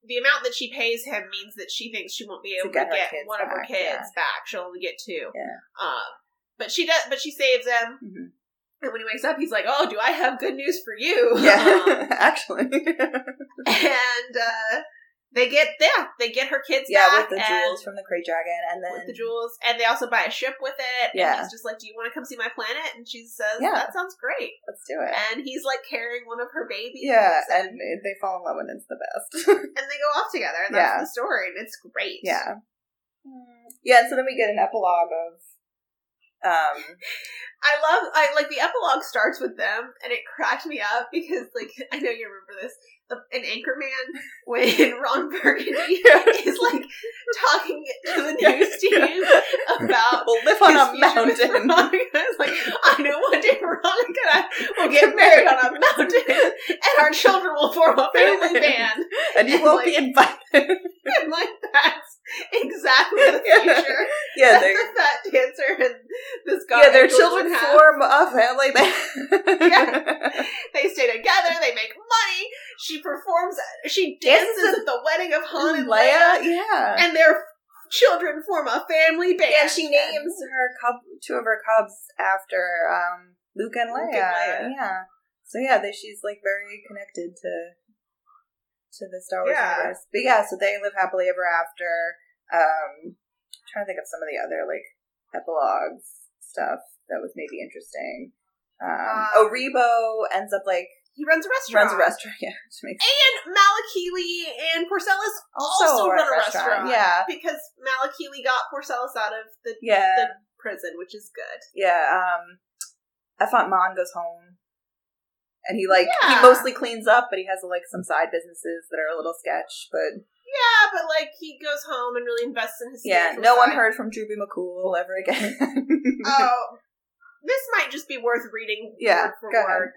the amount that she pays him means that she thinks she won't be able to get one of her kids back. She'll only get two. Yeah. But she does. But she saves him. Mm-hmm. And when he wakes up, he's like, oh, do I have good news for you? Yeah, actually. And they get her kids back. Yeah, with the jewels from the Krayt Dragon. And then with the jewels. And they also buy a ship with it. Yeah. And he's just like, do you want to come see my planet? And she says, that sounds great. Let's do it. And he's like carrying one of her babies. Yeah, and they fall in love, and it's the best. And they go off together. And that's the story. And it's great. Yeah. Yeah, so then we get an epilogue of... I like the epilogue starts with them, and it cracked me up because like I know you remember this, an Anchorman when Ron Burgundy is like talking to the news team about we'll live on a mountain. Like, I know one day Ron and I will get married on a mountain, and our children will form a family band, and you won't be invited. And like that's exactly the future. Yeah, that's the fat dancer and this guy. Yeah, their children form a family band. Yeah, they stay together. They make money. She performs. She dances at the wedding of Han and Leia. Yeah, and their children form a family band. Yeah, she names two of her cubs after Luke and Leia. Yeah. So she's like very connected to the Star Wars universe. But so they live happily ever after. I'm trying to think of some of the other like epilogues stuff that was maybe interesting. Rebo ends up like he runs a restaurant. And Malakili and Porcellus also run a restaurant. Yeah. Because Malakili got Porcellus out of the prison, which is good. Yeah, Efant Mon goes home. And he mostly cleans up, but he has like some side businesses that are a little sketch, but... Yeah, but like he goes home and really invests in his... Yeah, no one heard from Droopy McCool ever again. Oh, this might just be worth reading word for word.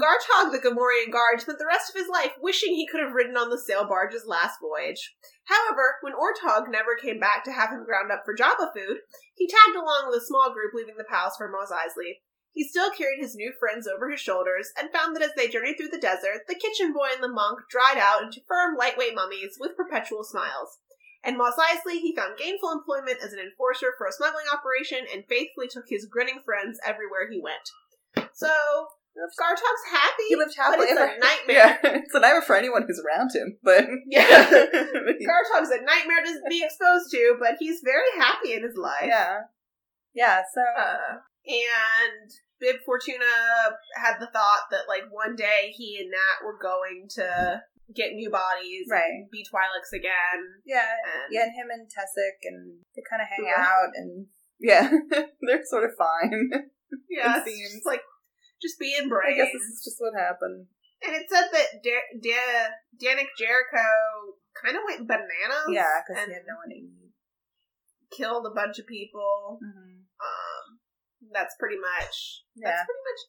Gartog the Gamorrean guard spent the rest of his life wishing he could have ridden on the sail barge's last voyage. However, when Ortog never came back to have him ground up for Jabba food, he tagged along with a small group leaving the palace for Mos Eisley. He still carried his new friends over his shoulders, and found that as they journeyed through the desert, the kitchen boy and the monk dried out into firm, lightweight mummies with perpetual smiles. In Mos Eisley, he found gainful employment as an enforcer for a smuggling operation, and faithfully took his grinning friends everywhere he went. So, Gartop's happy. He lived happily. But it's a nightmare. Yeah. It's a nightmare for anyone who's around him. But yeah, Gartop's a nightmare to be exposed to, but he's very happy in his life. Yeah, yeah. So and Bib Fortuna had the thought that like one day he and Nat were going to get new bodies, right? And be Twi'leks again. Yeah, and him and Tessic, and they kind of hang out, and yeah, they're sort of fine. Yeah, it seems just like. Just being brave. I guess this is just what happened. And it said that Danik Jericho kind of went bananas. Yeah, because he had no one to eat. Killed a bunch of people. Mm-hmm. That's pretty much it. Yeah, that's pretty much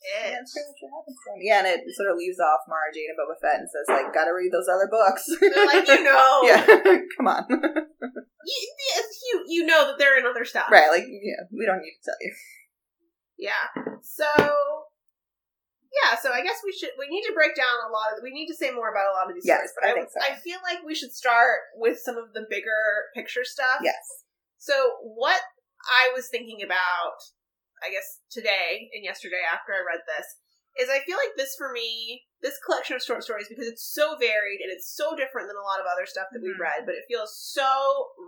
what happens to him. Yeah, and it sort of leaves off Mara Jade and Boba Fett and says, like, gotta read those other books. They're like, you know. Yeah, come on. you know that they're in other stuff. Right, like, yeah, we don't need to tell you. Yeah, so I guess we need to break down we need to say more about a lot of these stories. But I feel like we should start with some of the bigger picture stuff. Yes. So what I was thinking about, I guess, today and yesterday after I read this, is I feel like this, for me, this collection of short stories, because it's so varied and it's so different than a lot of other stuff that we've read, but it feels so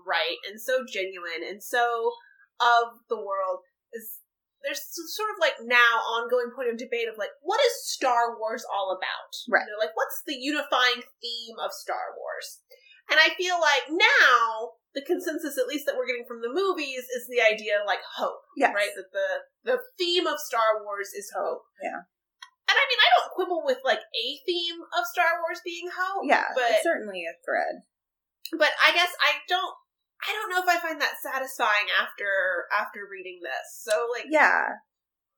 right and so genuine and so of the world, is... There's sort of, like, now ongoing point of debate of, like, what is Star Wars all about? Right. You know, like, what's the unifying theme of Star Wars? And I feel like now the consensus, at least that we're getting from the movies, is the idea of, like, hope. Yes. Right? That the theme of Star Wars is hope. Yeah. And, I mean, I don't quibble with, like, a theme of Star Wars being hope. Yeah, but it's certainly a thread. But I guess I don't know if I find that satisfying after reading this. So, like, yeah,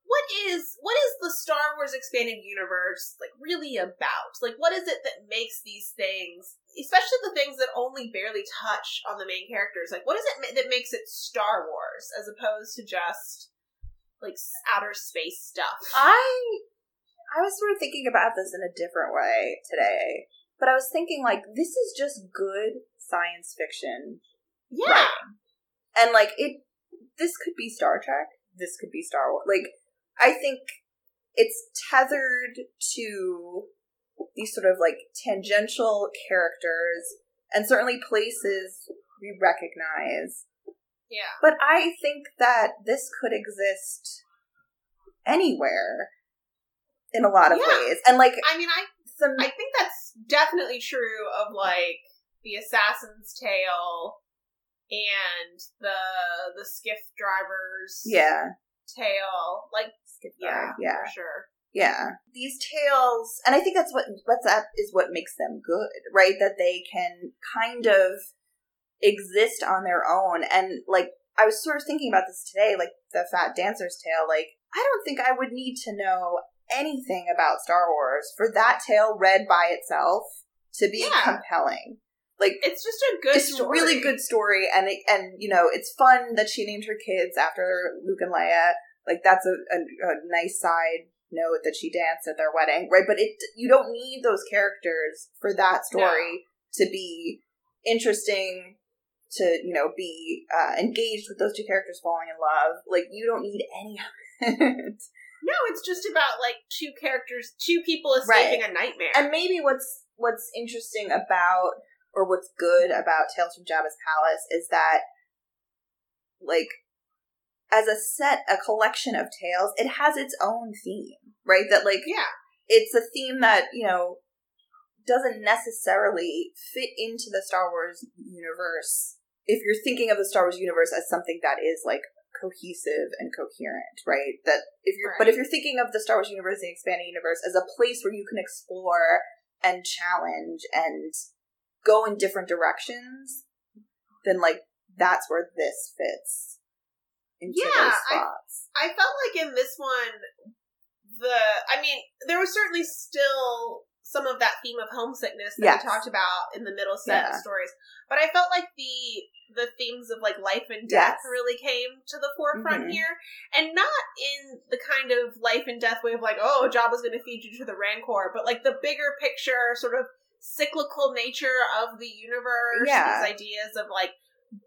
what is the Star Wars expanded universe, like, really about? Like, what is it that makes these things, especially the things that only barely touch on the main characters, like, what is it that makes it Star Wars as opposed to just, like, outer space stuff? I was sort of thinking about this in a different way today, but I was thinking, like, this is just good science fiction. Yeah. Right. And, like, this could be Star Trek, this could be Star Wars. Like, I think it's tethered to these sort of, like, tangential characters and certainly places we recognize. Yeah. But I think that this could exist anywhere in a lot of ways. And, like, I mean, I think that's definitely true of, like, the Assassin's Tale. And the skiff driver's tale. Like, yeah, for sure. Yeah. These tales, and I think that's what makes them good, right? That they can kind of exist on their own. And, like, I was sort of thinking about this today, like, the Fat Dancer's tale. Like, I don't think I would need to know anything about Star Wars for that tale read by itself to be compelling. Like, it's just a good story. It's a really good story, and you know, it's fun that she named her kids after Luke and Leia. Like, that's a nice side note that she danced at their wedding, right? But you don't need those characters for that story to be interesting, to, you know, be engaged with those two characters falling in love. Like, you don't need any of it. No, it's just about, like, two characters, two people escaping a nightmare. And maybe what's interesting about... or what's good about Tales from Jabba's Palace is that, like, as a set, a collection of tales, it has its own theme, right? That, like, it's a theme that, you know, doesn't necessarily fit into the Star Wars universe. If you're thinking of the Star Wars universe as something that is, like, cohesive and coherent, right? That But if you're thinking of the Star Wars universe, the expanded universe, as a place where you can explore and challenge and go in different directions, then, like, that's where this fits into those spots. I felt like in this one, there was certainly still some of that theme of homesickness that we talked about in the middle set of stories, but I felt like the themes of, like, life and death really came to the forefront here, and not in the kind of life and death way of, like, oh, Jabba's going to feed you to the Rancor, but, like, the bigger picture sort of cyclical nature of the universe, these ideas of, like,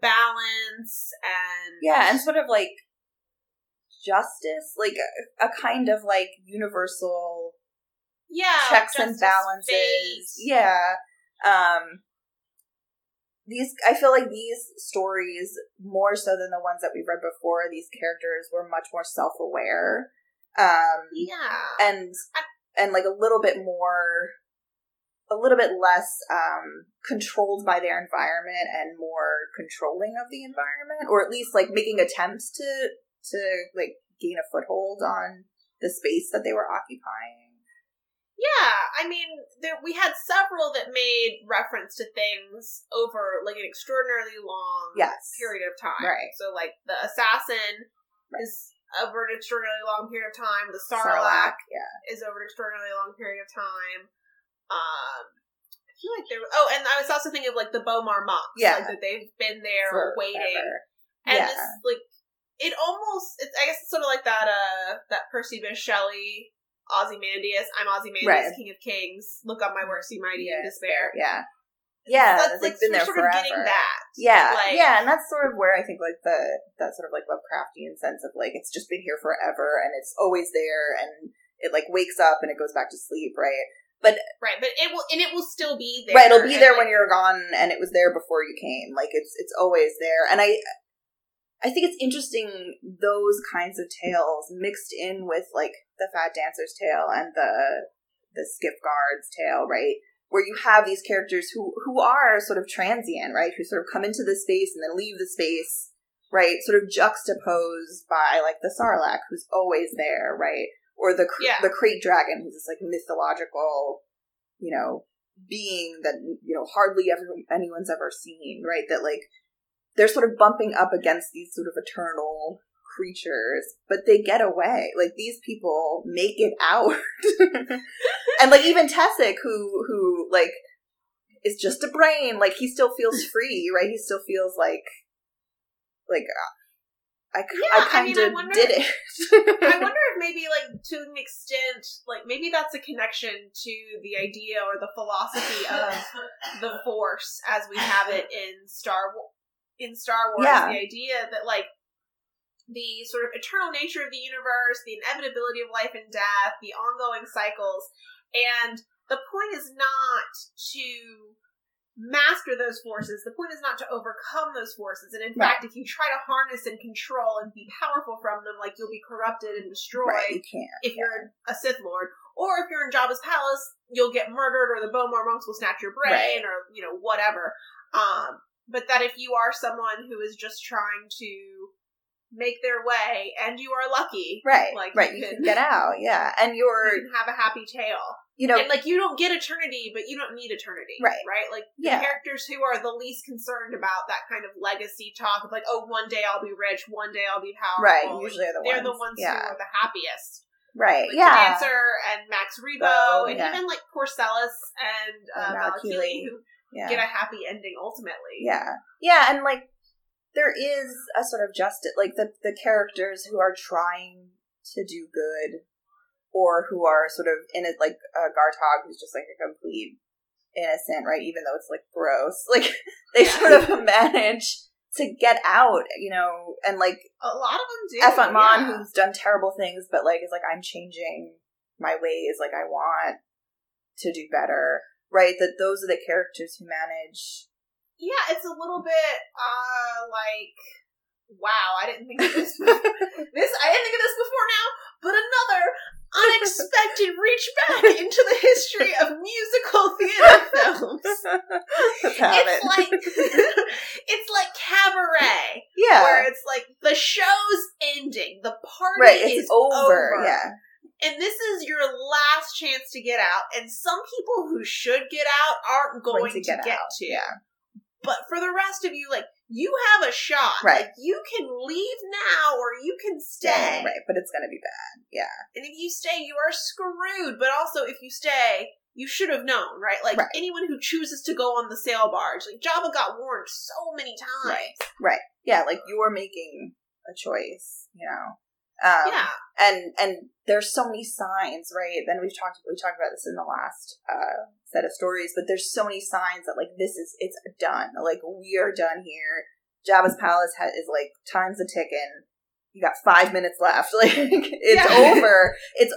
balance and... Yeah, and sort of, like, justice, like, a kind of, like, universal checks and balances. Yeah. I feel like these stories, more so than the ones that we read before, these characters were much more self-aware. And like a little bit less controlled by their environment and more controlling of the environment, or at least like making attempts to like gain a foothold on the space that they were occupying. Yeah, I mean, we had several that made reference to things over, like, an extraordinarily long period of time. Right. So, like, the assassin is over an extraordinarily long period of time. The Sarlacc is over an extraordinarily long period of time. I feel like there was... Oh, and I was also thinking of, like, the Bomar monks. Yeah. Like, that they've been there forever, waiting. And this, like, it almost... I guess it's sort of like that Percy Bysshe Shelley... Ozymandias, I'm Ozymandias, right. King of Kings. Look up my works, you mighty in despair. Yeah, yeah. So that's like been there sort forever. Of getting that. Yeah, like, yeah, and that's sort of where I think like that sort of like Lovecraftian sense of like it's just been here forever and it's always there and it like wakes up and it goes back to sleep, right? But it will still be there. Right, it'll be there when you're gone, and it was there before you came. Like it's always there, and I think it's interesting those kinds of tales mixed in with like the Fat Dancer's tale and the Skiff Guard's tale, right? Where you have these characters who are sort of transient, right? Who sort of come into the space and then leave the space, right? Sort of juxtaposed by like the Sarlacc, who's always there, right? Or the Krayt Dragon, who's this like mythological, you know, being that, you know, hardly anyone's ever seen, right? That like they're sort of bumping up against these sort of eternal creatures, but they get away. Like, these people make it out. And, like, even Tessic, who like, is just a brain, like, he still feels free, right? He still feels like, I kind of did it. I wonder if maybe, like, to an extent, like, maybe that's a connection to the idea or the philosophy of the Force as we have it in Star Wars, the idea that, like, the sort of eternal nature of the universe, the inevitability of life and death, the ongoing cycles, and the point is not to master those forces, the point is not to overcome those forces, and in fact, if you try to harness and control and be powerful from them, like, you'll be corrupted and destroyed if you're a Sith Lord, or if you're in Jabba's palace, you'll get murdered, or the Bomar monks will snatch your brain, or, you know, whatever, but that if you are someone who is just trying to make their way, and you are lucky, right? Like, right, you can get out, and you can have a happy tale, you know. And like, you don't get eternity, but you don't need eternity, right? Like, the characters who are the least concerned about that kind of legacy talk of like, oh, one day I'll be rich, one day I'll be powerful. Right, usually they're the ones who are the happiest. Right, like the Dancer and Max Rebo, and even like Porcellus and Malakili, who get a happy ending ultimately. Yeah, and like there is a sort of justice, like the characters who are trying to do good, or who are sort of in it, like Gartog, who's just like a complete innocent, right? Even though it's like gross, like they sort of manage to get out, you know, and like a lot of them do. Effant Mon, who's done terrible things, but like is like, I'm changing my ways, like I want to do better. Right, that those are the characters who manage. Yeah, it's a little bit like, wow, I didn't think of this before now, but another unexpected reach back into the history of musical theater films. It's like Cabaret. Yeah. Where it's like the show's ending, the party is over. Yeah. And this is your last chance to get out, and some people who should get out aren't going to get out. But for the rest of you, like, you have a shot. Right. Like, you can leave now, or you can stay. Yeah, right, but it's going to be bad. Yeah. And if you stay, you are screwed. But also, if you stay, you should have known, right? Like, anyone who chooses to go on the sail barge, like, Jabba got warned so many times. Right. Yeah, like, you are making a choice, you know? And there's so many signs, right? Then we talked about this in the last set of stories, but there's so many signs that like it's done. Like, we are done here. Jabba's palace is like, time's a ticking. You got 5 minutes left. Like, it's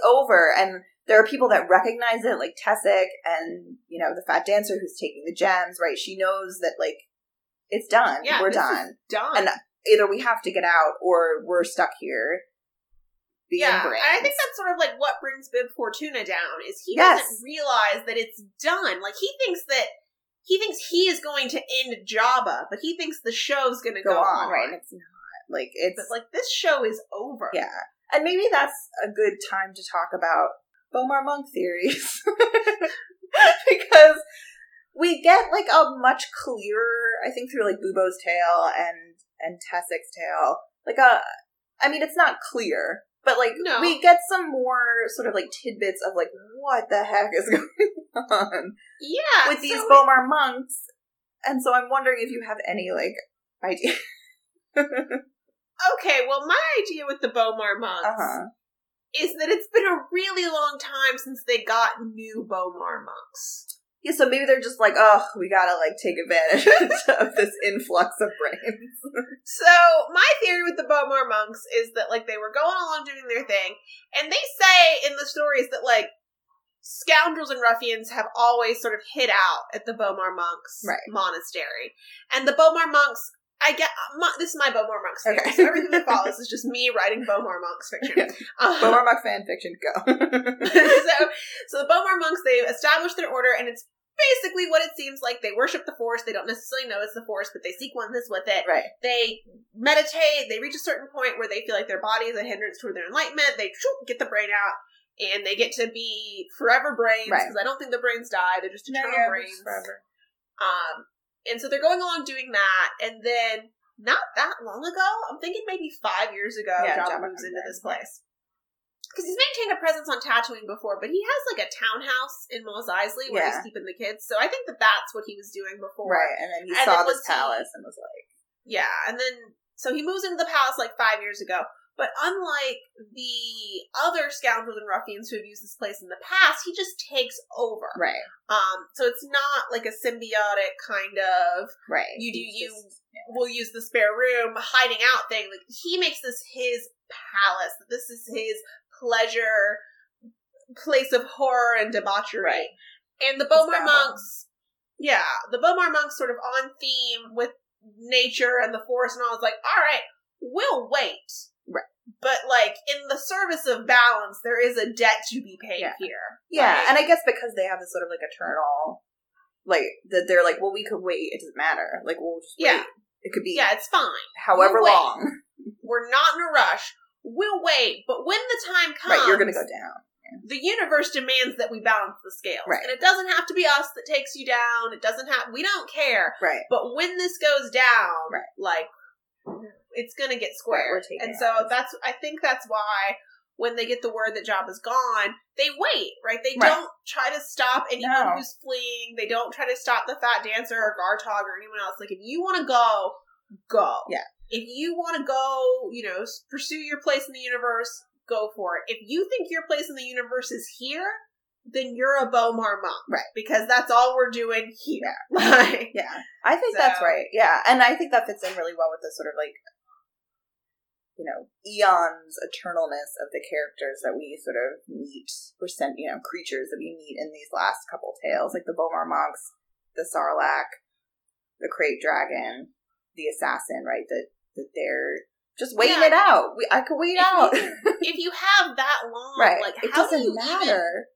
over. And there are people that recognize it, like Tessic and, you know, the fat dancer who's taking the gems, right? She knows that, like, it's done. Yeah, we're done. Done. And either we have to get out or we're stuck here. Yeah, and I think that's sort of like what brings Bib Fortuna down, is he doesn't realize that it's done. Like, he thinks he is going to end Jabba, but he thinks the show's going to go on. Right, and it's not. Like, this show is over. Yeah. And maybe that's a good time to talk about Bomar Monk theories. Because we get, like, a much clearer, I think through, like, Bubo's tale and Tessic's tale, like, I mean, it's not clear, but, like, no. We get some more sort of, like, tidbits of, like, what the heck is going on with these Bomar monks, and so I'm wondering if you have any, like, idea. Okay, well, my idea with the Bomar monks is that it's been a really long time since they got new Bomar monks. Yeah, so maybe they're just like, oh, we gotta, like, take advantage of this influx of brains. So, my theory with the Bomar monks is that, like, they were going along doing their thing, and they say in the stories that, like, scoundrels and ruffians have always sort of hid out at the Bomar monks' monastery. And the Bomar monks, this is my Bomar monks theory, okay. So everything that follows is just me writing Bomar monks fiction. Yeah. Bomar monk fan fiction, go. So the Bomar monks, they've established their order, and it's basically what it seems like. They worship the Force. They don't necessarily know it's the Force, but they seek oneness with it. Right. They meditate. They reach a certain point where they feel like their body is a hindrance toward their enlightenment. They get the brain out, and they get to be forever brains, because I don't think the brains die. They're just eternal brains. Forever. And so they're going along doing that, and then not that long ago, I'm thinking maybe 5 years ago, Jabba moves into this place. Because he's maintained a presence on Tatooine before, but he has, like, a townhouse in Mos Eisley where he's keeping the kids. So I think that that's what he was doing before. Right, and then he saw this palace and was like... Yeah, and then... So he moves into the palace, like, 5 years ago. But unlike the other scoundrels and ruffians who have used this place in the past, he just takes over. Right. So it's not, like, a symbiotic kind of... Right. We'll use the spare room, hiding out thing. Like, he makes this his palace. This is his... pleasure, place of horror and debauchery. Right. And the Bomar monks, the Bomar monks sort of on theme with nature and the Force and all, it's like, all right, we'll wait. Right. But, like, in the service of balance, there is a debt to be paid here. Yeah, right? And I guess because they have this sort of, like, eternal, like, that they're like, well, we could wait, it doesn't matter. Like, we'll just wait. It could be... Yeah, it's fine. However long. We're not in a rush. We'll wait, but when the time comes... Right, you're going to go down. Yeah. The universe demands that we balance the scales. Right. And it doesn't have to be us that takes you down. It doesn't have... We don't care. Right. But when this goes down, like, it's going to get squared. Right, and so that's... I think that's why when they get the word that Jabba's gone, they wait, right? They don't try to stop anyone who's fleeing. They don't try to stop the fat dancer or Gartog or anyone else. Like, if you want to go, go. Yeah. If you want to go, you know, pursue your place in the universe, go for it. If you think your place in the universe is here, then you're a Bomar monk. Right. Because that's all we're doing here. Yeah. Like, I think that's right. Yeah. And I think that fits in really well with the sort of, like, you know, eons, eternalness of the characters that we sort of meet, you know, creatures that we meet in these last couple tales, like the Bomar monks, the Sarlacc, the Krayt dragon, the assassin, right? That they're just waiting it out. I could wait out. If you have that long, right. Like, it doesn't matter.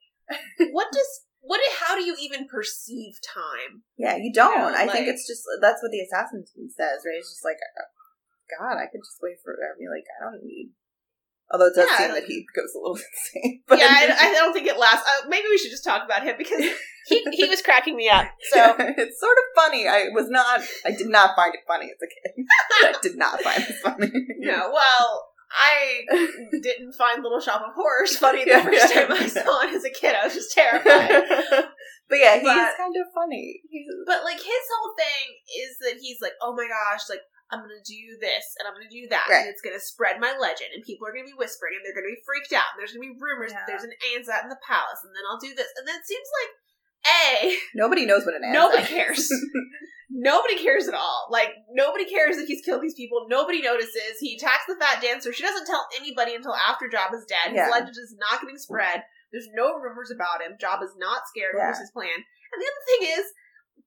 Even, how do you even perceive time? Yeah, you don't. You know, I think it's just, that's what the assassin says, right? It's just like, God, I could just wait for it. I mean, like, I don't need... Although it does seem that he goes a little insane. But yeah, I don't think it lasts. Maybe we should just talk about him, because he was cracking me up. So it's sort of funny. I did not find it funny as a kid. I did not find it funny. No, well, I didn't find Little Shop of Horrors funny the first time I saw it as a kid. I was just terrified. But yeah, he's kind of funny. But, like, his whole thing is that he's like, oh my gosh, like, I'm going to do this, and I'm going to do that, and it's going to spread my legend, and people are going to be whispering, and they're going to be freaked out, and there's going to be rumors that there's an Anzac in the palace, and then I'll do this. And then it seems like, nobody knows what an Anzac is. Nobody cares. Nobody cares at all. Like, nobody cares that he's killed these people. Nobody notices. He attacks the fat dancer. She doesn't tell anybody until after Jabba's dead. His legend is not getting spread. There's no rumors about him. Job is not scared. Yeah. What was his plan? And the other thing is,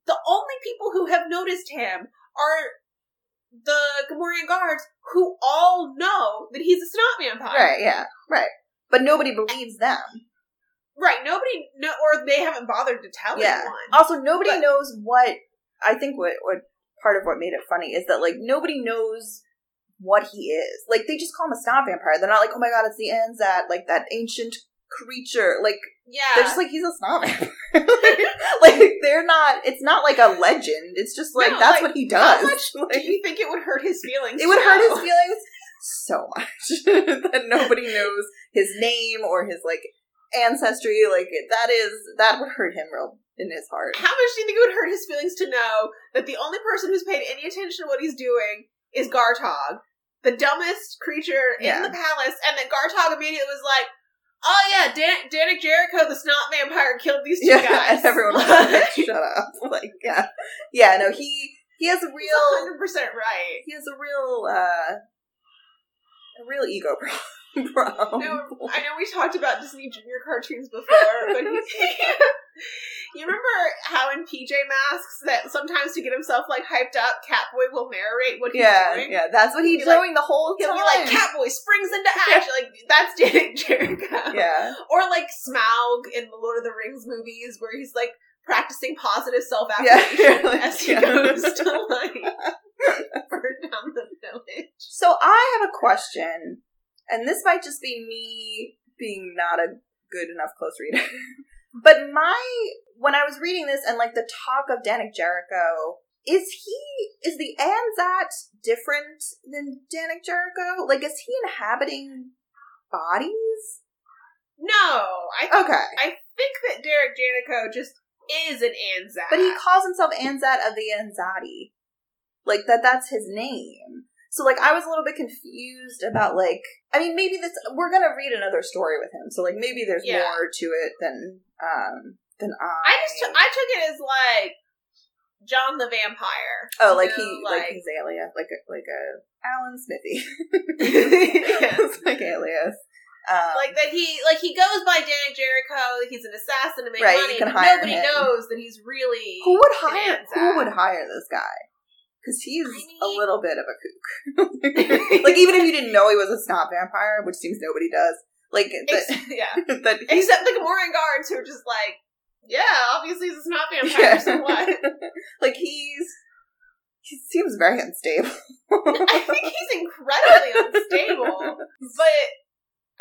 the only people who have noticed him are the Gamorrean guards, who all know that he's a snot vampire. Right, yeah, right. But nobody believes them. Right, nobody, no, or they haven't bothered to tell anyone. Also, nobody knows what, I think what part of what made it funny is that, like, nobody knows what he is. Like, they just call him a snot vampire. They're not like, oh my god, it's the Anzad, like, that ancient creature. Like, yeah. They're just like, he's a snot vampire. Like, they're not, it's not like a legend. It's just like, no, that's like, what he does. How much do you think it would hurt his feelings? It would hurt his feelings so much that nobody knows his name or his, like, ancestry. Like, that would hurt him real in his heart. How much do you think it would hurt his feelings to know that the only person who's paid any attention to what he's doing is Gartog, the dumbest creature in the palace, and then Gartog immediately was like, oh yeah, Danik Jericho, the snot vampire, killed these two guys. And everyone was like, shut up. Like, yeah. Yeah, no, he has a real... He's 100% right. He has a real ego problem. No, I know we talked about Disney Junior cartoons before, but you remember how in PJ Masks that sometimes to get himself like hyped up, Catboy will narrate what he's doing? Yeah, that's what he's doing, like, the whole time. He'll be like, Catboy springs into action. Like, that's Danik Jericho. Yeah. Or like Smaug in the Lord of the Rings movies where he's like practicing positive self-affirmation as he goes to like burn down the village. So I have a question. And this might just be me being not a good enough close reader. But when I was reading this and like the talk of Danik Jericho, is the Anzat different than Danik Jericho? Like, is he inhabiting bodies? No. I think that Danik Jericho just is an Anzat. But he calls himself Anzat of the Anzati. Like, that's his name. So, like, I was a little bit confused about, like, I mean, maybe this, we're going to read another story with him. So, like, maybe there's more to it than I took it as, like, John the Vampire. Oh, like, you know, like he's alias. Like a Alan Smithy. It's like alias. Like, that he goes by Danik Jericho. He's an assassin to make money. But nobody knows that he's really... Who would hire this guy? Because he's a little bit of a kook. Like, even if you didn't know he was a snot vampire, which seems nobody does. Like, except the Gamorrean guards who are just like, yeah, obviously he's a snot vampire, so what? Like, he seems very unstable. I think he's incredibly unstable. But,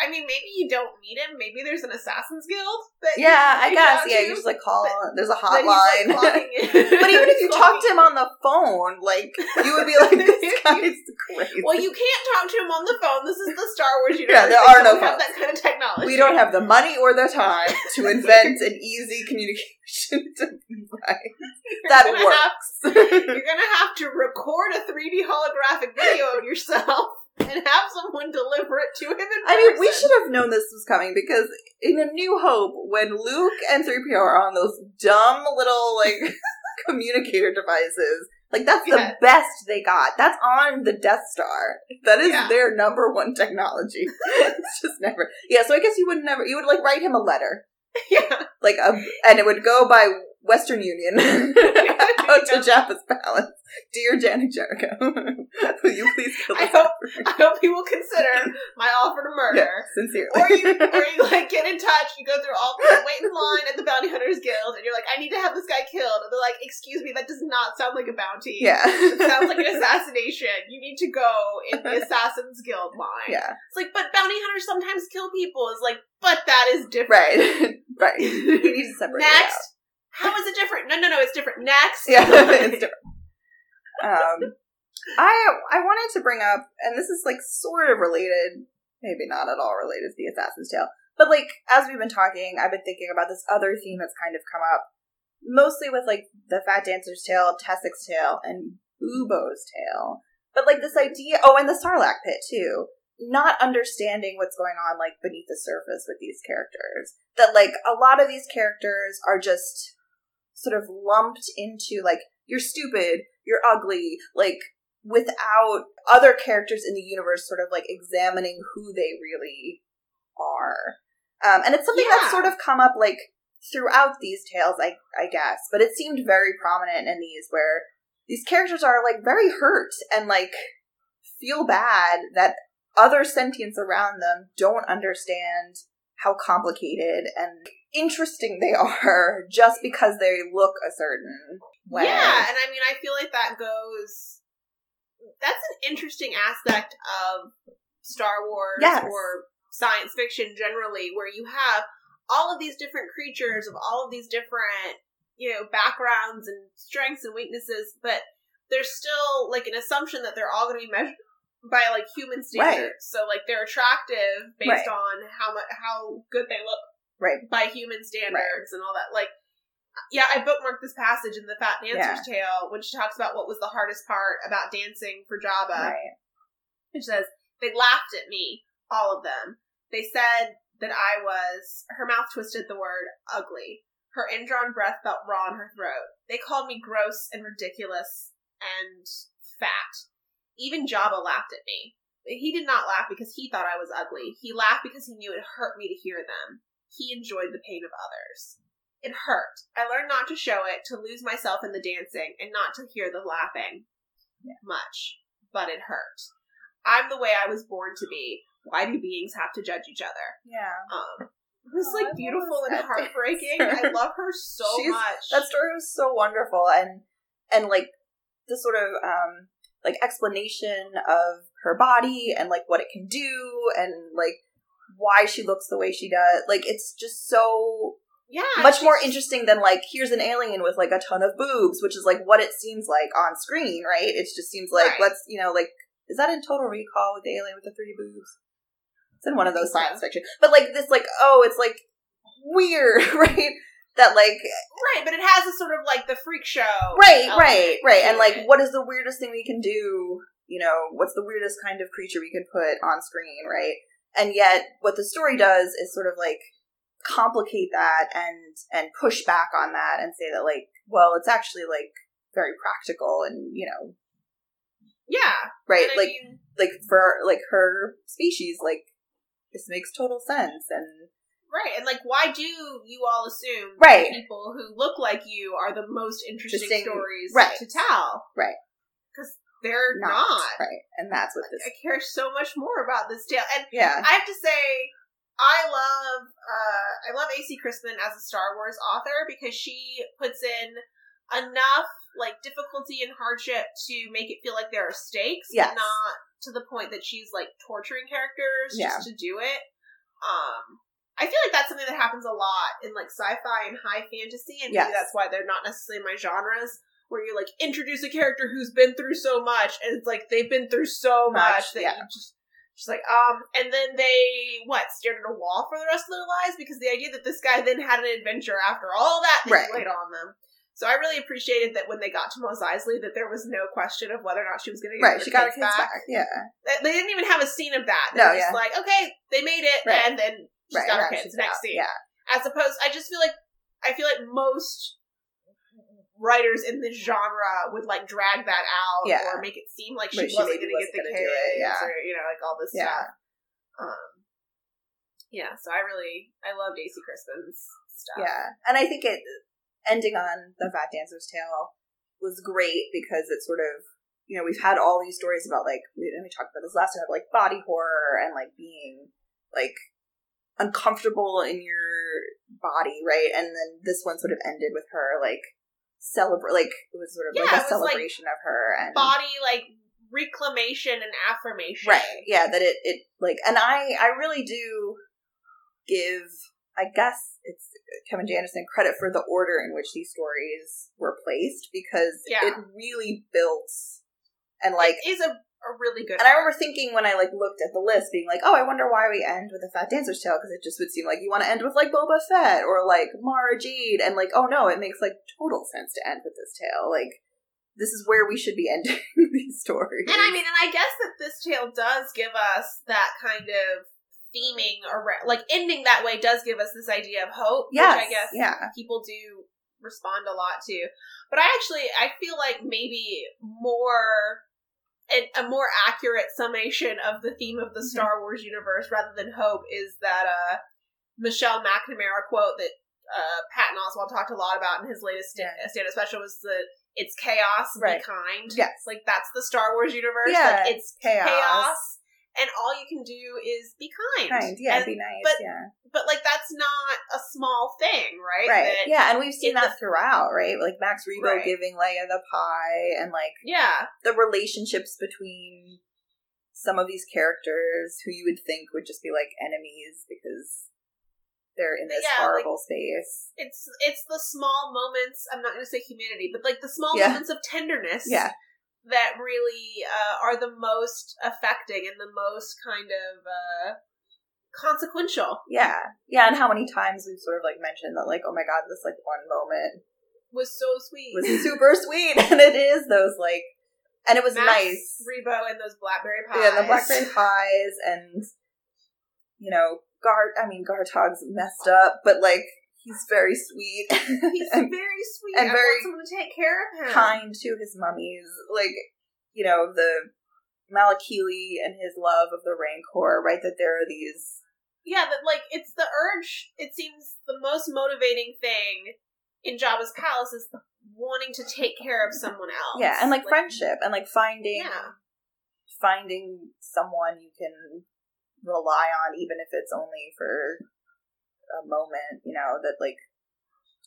I mean, maybe you don't need him. Maybe there's an Assassin's Guild that I guess. Yeah, you just, like, call... there's a hotline. Like, but even if you talked to him on the phone, like, you would be like, this guy is crazy. Well, you can't talk to him on the phone. This is the Star Wars universe. Yeah, there are no phones. We don't have that kind of technology. We don't have the money or the time to invent an easy communication device. That works. You're going to have to record a 3D holographic video of yourself and have someone deliver it to him in person. I mean, we should have known this was coming, because in A New Hope, when Luke and 3PO are on those dumb little, like, communicator devices, like, that's the best they got. That's on the Death Star. That is their number one technology. It's just never... Yeah, so I guess you would, like, write him a letter. Yeah. Like, and it would go by Western Union out to Jabba's Palace. Dear Danik Jericho, will you please kill us? I hope you will consider my offer to murder. Yeah, sincerely. Or you like get in touch, you go through all the wait in line at the Bounty Hunters Guild, and you're like, I need to have this guy killed. And they're like, excuse me, that does not sound like a bounty. Yeah. It sounds like an assassination. You need to go in the Assassin's Guild line. Yeah. It's like, but bounty hunters sometimes kill people. It's like, but that is different. Right. You need to separate it out. How is it different? No, it's different. Next. Yeah, it's different. I wanted to bring up, and this is, like, sort of related, maybe not at all related to The Assassin's Tale, but, like, as we've been talking, I've been thinking about this other theme that's kind of come up, mostly with, like, The Fat Dancer's Tale, Tessek's Tale, and Bubo's Tale, but, like, this idea, and the Sarlacc Pit, too, not understanding what's going on, like, beneath the surface with these characters, that, like, a lot of these characters are just sort of lumped into, like, you're stupid, you're ugly, like, without other characters in the universe sort of, like, examining who they really are. And it's something that's sort of come up, like, throughout these tales, I guess. But it seemed very prominent in these, where these characters are, like, very hurt and, like, feel bad that other sentients around them don't understand how complicated and interesting they are just because they look a certain way. Yeah, and I mean, I feel like that goes... That's an interesting aspect of Star Wars or science fiction generally, where you have all of these different creatures of all of these different, you know, backgrounds and strengths and weaknesses, but there's still, like, an assumption that they're all going to be measured by, like, human standards. Right. So, like, they're attractive based on how good they look by human standards and all that. Like, yeah, I bookmarked this passage in the Fat Dancer's Tale when she talks about what was the hardest part about dancing for Jabba. Right. She says, they laughed at me, all of them. They said that I was, her mouth twisted the word, ugly. Her indrawn breath felt raw in her throat. They called me gross and ridiculous and fat. Even Jabba laughed at me. He did not laugh because he thought I was ugly. He laughed because he knew it hurt me to hear them. He enjoyed the pain of others. It hurt. I learned not to show it, to lose myself in the dancing, and not to hear the laughing much, but it hurt. I'm the way I was born to be. Why do beings have to judge each other? Yeah. It was, like, beautiful and heartbreaking. I love her so much. That story was so wonderful, and like, the sort of, like, explanation of her body, and, like, what it can do, and, like, why she looks the way she does. Like, it's just so... Yeah, much more interesting than, like, here's an alien with, like, a ton of boobs, which is, like, what it seems like on screen, right? It just seems like, let's, you know, like, is that in Total Recall with the alien with the three boobs? It's in one of those science fiction. But, like, this, like, oh, it's, like, weird, right? That, like... Right, but it has a sort of, like, the freak show. Right, right. And, like, what is the weirdest thing we can do? You know, what's the weirdest kind of creature we can put on screen, right? And yet, what the story does is sort of, like... complicate that and push back on that and say that, like, well, it's actually, like, very practical and, you know, like, I mean, like, for, like, her species, like, this makes total sense. And and, like, why do you all assume that people who look like you are the most interesting stories to tell? Because they're not. And that's what this... I care so much more about this tale. And I have to say... I love A.C. Crispin as a Star Wars author because she puts in enough, like, difficulty and hardship to make it feel like there are stakes, but not to the point that she's, like, torturing characters just to do it. I feel like that's something that happens a lot in, like, sci-fi and high fantasy, and maybe that's why they're not necessarily my genres, where you, like, introduce a character who's been through so much, and it's like, they've been through so much that you just... She's like, and then they, stared at a wall for the rest of their lives? Because the idea that this guy then had an adventure after all that they laid on them. So I really appreciated that when they got to Mos Eisley, that there was no question of whether or not she was going to get her kids back. They didn't even have a scene of that. They were just like, okay, they made it, and then she's got her kids. Next scene. As opposed, I just feel like, most writers in this genre would, like, drag that out or make it seem like she wasn't going to get the kids or, you know, like, all this stuff. So I loved A.C. Crispin's stuff. Yeah, and I think it, ending on The Fat Dancer's Tale was great because it sort of, you know, we've had all these stories about, like, and we talked about this last time, like, body horror and, like, being, like, uncomfortable in your body, right? And then this one sort of ended with her, like, it was sort of like a celebration of her and body, like, reclamation and affirmation. That it like, and I really do give, I guess it's Kevin Janison, credit for the order in which these stories were placed, because it really built, and, like, it is a really good. And I remember thinking when I, like, looked at the list, being like, oh, I wonder why we end with The Fat Dancer's Tale, because it just would seem like you want to end with, like, Boba Fett or, like, Mara Jade, and, like, oh no, it makes, like, total sense to end with this tale. Like, this is where we should be ending these stories. And I mean, and I guess that this tale does give us that kind of theming around, like, ending that way does give us this idea of hope, which I guess people do respond a lot to. But I feel like maybe a more accurate summation of the theme of the Star Wars universe, rather than hope, is that Michelle McNamara quote that Patton Oswalt talked a lot about in his latest stand-up special was that it's chaos, be kind. Yes. Like, that's the Star Wars universe. Yeah, like, it's chaos. And all you can do is be kind. Be nice, But, like, that's not a small thing, right? Right. That and we've seen that throughout, right? Like, Max Rebo giving Leia the pie and, like, the relationships between some of these characters who you would think would just be, like, enemies because they're in this horrible space. It's the small moments, I'm not going to say humanity, but, like, the small moments of tenderness that really are the most affecting and the most kind of consequential. Yeah, and how many times we've sort of, like, mentioned that, like, oh my god, this, like, one moment was so sweet. Was super sweet, and it is those, like, and it was Max, nice. Rebo and those blackberry pies. Yeah, the blackberry pies, and, you know, Gartog's messed up, but, like, he's very sweet. He's very sweet. And I want someone to take care of him. Kind to his mummies. Like, you know, the Malakili and his love of the Rancor, right? That there are these... Yeah, that, like, it's the urge. It seems the most motivating thing in Jabba's palace is wanting to take care of someone else. Yeah, and, like friendship. And, like, finding someone you can rely on, even if it's only for a moment, you know, that, like,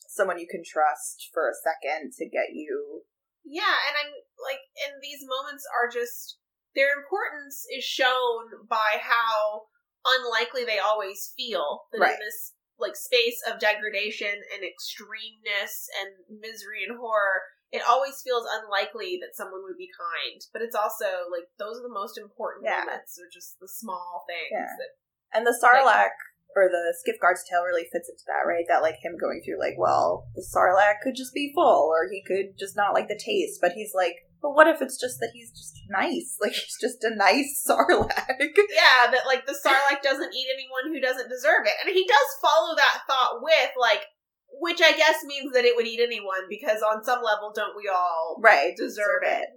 someone you can trust for a second to get you. Yeah, and I'm, like, and these moments are just, their importance is shown by how unlikely they always feel. That in this, like, space of degradation and extremeness and misery and horror, it always feels unlikely that someone would be kind. But it's also, like, those are the most important moments, or just the small things. Yeah. And the Sarlacc, or the Skiffguard's tale really fits into that, right? That, like, him going through, like, well, the Sarlacc could just be full, or he could just not like the taste, but he's like, but what if it's just that he's just nice? Like, he's just a nice Sarlacc. Yeah, that, like, the Sarlacc doesn't eat anyone who doesn't deserve it. And he does follow that thought with, like, which I guess means that it would eat anyone, because on some level, don't we all deserve it?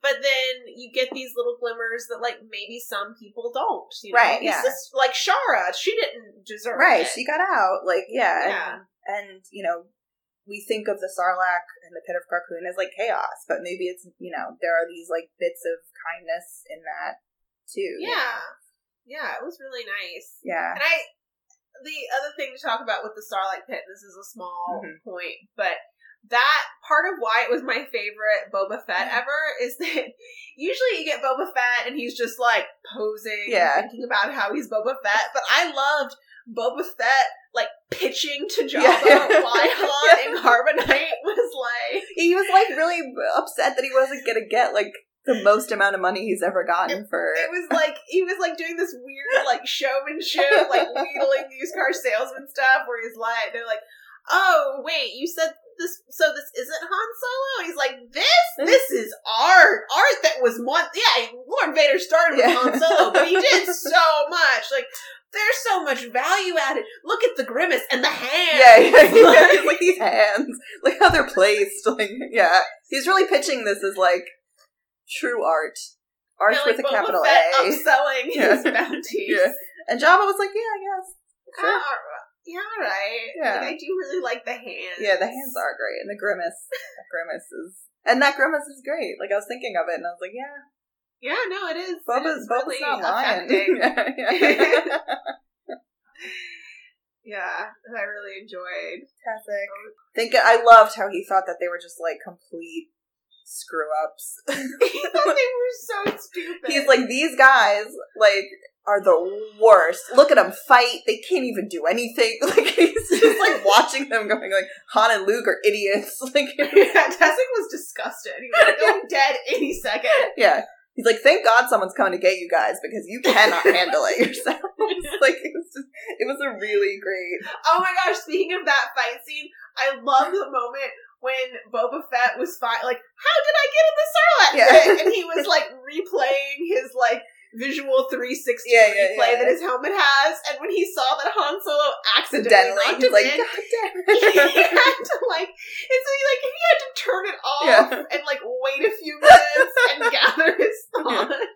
But then you get these little glimmers that, like, maybe some people don't, you know? Right, yeah. It's just, like, Shara, she didn't deserve it. Right, she got out, like, And, you know, we think of the Sarlacc and the Pit of Carcoon as, like, chaos, but maybe it's, you know, there are these, like, bits of kindness in that, too. Yeah. You know? Yeah, it was really nice. Yeah. And the other thing to talk about with the Sarlacc pit, this is a small point, but that part of why it was my favorite Boba Fett ever is that usually you get Boba Fett and he's just, like, posing and thinking about how he's Boba Fett, but I loved Boba Fett, like, pitching to Jabba why Han and Carbonite was, like... He was, like, really upset that he wasn't gonna get, like, the most amount of money he's ever gotten for... It was, like, he was, like, doing this weird, like, showmanship, like, wheedling used car salesman stuff where he's, like, they're, like, oh, wait, you said this, so this isn't Han Solo? He's like, this is art that was one, Lord Vader started with Han Solo, but he did so much, like, there's so much value added. Look at the grimace and the hands. Yeah. Like, these hands, like, how they're placed, like, he's really pitching this as, like, true art like, with a capital A. Upselling his bounties. Yeah. And Jabba was like, yeah, I guess. Sure. Yeah, right. Yeah. Like, I do really like the hands. Yeah, the hands are great. And the grimace. That grimace is great. Like, I was thinking of it, and I was like, Yeah, no, it is. Boba's really not lying. Yeah, I really enjoyed. Fantastic. I loved how he thought that they were just, like, complete screw-ups. He thought they were so stupid. He's like, these guys, like... are the worst. Look at them fight. They can't even do anything. Like, he's just, like, watching them going, like, Han and Luke are idiots. Like, Tessic was disgusted. He was like, I'm dead any second. Yeah. He's like, thank God someone's coming to get you guys, because you cannot handle it yourself. Like, it was a really great... Oh my gosh, speaking of that fight scene, I love the moment when Boba Fett was like, how did I get in the Sarlacc pit? And he was, like, replaying his, like, visual 360 replay that his helmet has, and when he saw that Han Solo accidentally knocked him in, he had to turn it off and, like, wait a few minutes and gather his thoughts.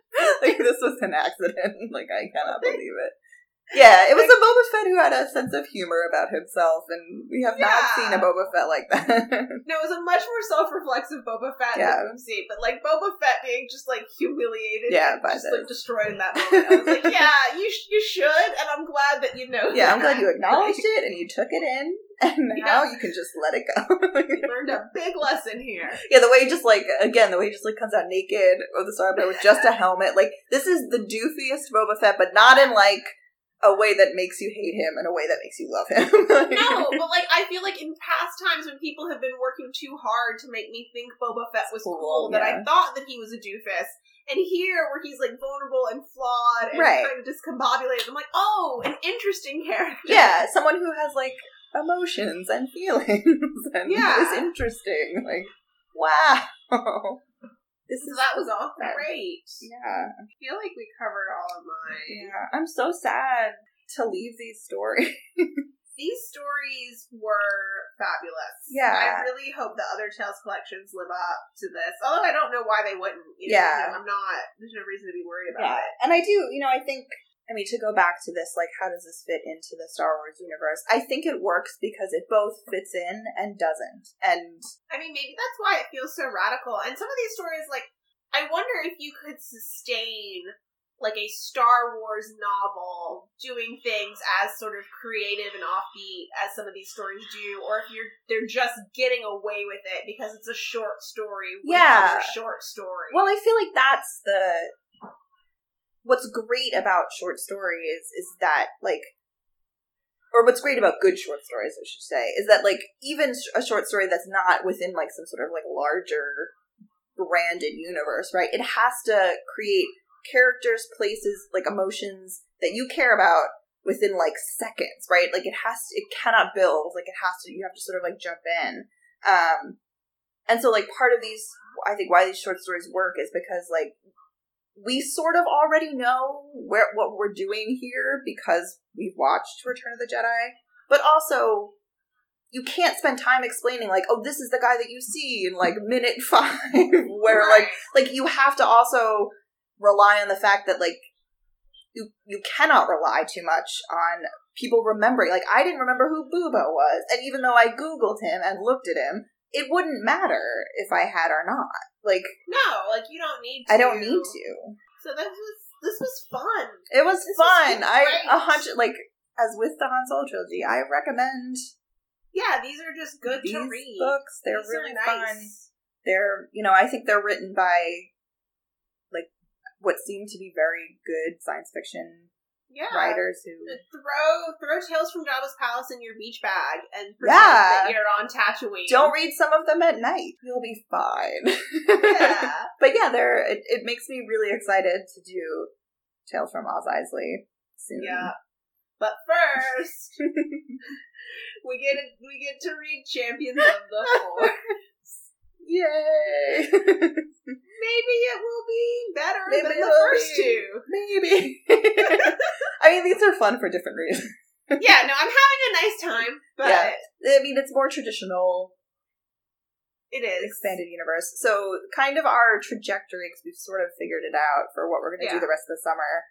Like, this was an accident. Like, I cannot believe it. Yeah, it was a Boba Fett who had a sense of humor about himself, and we have not seen a Boba Fett like that. No, it was a much more self-reflexive Boba Fett than we've seen, but, like, Boba Fett being just, like, humiliated and by just, this. Like, destroyed in that moment. I was like, yeah, you should, and I'm glad that you know that. I'm glad you acknowledged it, and you took it in. And now you can just let it go. You learned a big lesson here. Yeah, the way he just, like, again, the way he just, like, comes out naked with the Star Wars with just a helmet. Like, this is the doofiest Boba Fett, but not in, like, a way that makes you hate him and a way that makes you love him. No, but, like, I feel like in past times when people have been working too hard to make me think Boba Fett was cool that I thought that he was a doofus. And here, where he's, like, vulnerable and flawed and kind of discombobulated, I'm like, oh, an interesting character. Yeah, someone who has, like, emotions and feelings, and it's interesting. Like, wow, that was all great. Yeah, I feel like we covered all of mine. Yeah, I'm so sad to leave these stories. These stories were fabulous. Yeah. I really hope the other Tales collections live up to this. Although I don't know why they wouldn't. You know, I'm not, there's no reason to be worried about it. And I do, you know, I think, I mean, to go back to this, like, how does this fit into the Star Wars universe? I think it works because it both fits in and doesn't. And I mean, maybe that's why it feels so radical. And some of these stories, like, I wonder if you could sustain, like, a Star Wars novel doing things as sort of creative and offbeat as some of these stories do, or if they're just getting away with it because it's a short story with another short story. Well, I feel like that's what's great about short stories is that, like, or what's great about good short stories, I should say, is that, like, even a short story that's not within, like, some sort of, like, larger branded universe, right? It has to create characters, places, like, emotions that you care about within, like, seconds, right? Like, it cannot build, like, you have to sort of, like, jump in. And so, like, part of these, I think why these short stories work is because, like, we sort of already know what we're doing here because we've watched Return of the Jedi, but also you can't spend time explaining, like, oh, this is the guy that you see in, like, minute 5, where, like, you have to also rely on the fact that, like, you cannot rely too much on people remembering. Like, I didn't remember who Booba was, and even though I Googled him and looked at him, it wouldn't matter if I had or not. Like, no, like, you don't need to. I don't need to. So this was fun. It was fun. As with the Han Solo trilogy, I recommend. Yeah, these are just good to read books. They're really fun. They're, you know, I think they're written by, like, what seem to be very good science fiction writers who throw Tales from Jabba's Palace in your beach bag and pretend that you're on Tatooine. Don't read some of them at night. You'll be fine. Yeah. But yeah, it makes me really excited to do Tales from Mos Eisley soon. Yeah. But first we get to read Champions of the Force. Yay! Maybe it will be better than the first two. Maybe. I mean, these are fun for different reasons. Yeah, no, I'm having a nice time, but... Yeah. I mean, it's more traditional. It is. Expanded universe. So, kind of our trajectory, because we've sort of figured it out for what we're going to do the rest of the summer.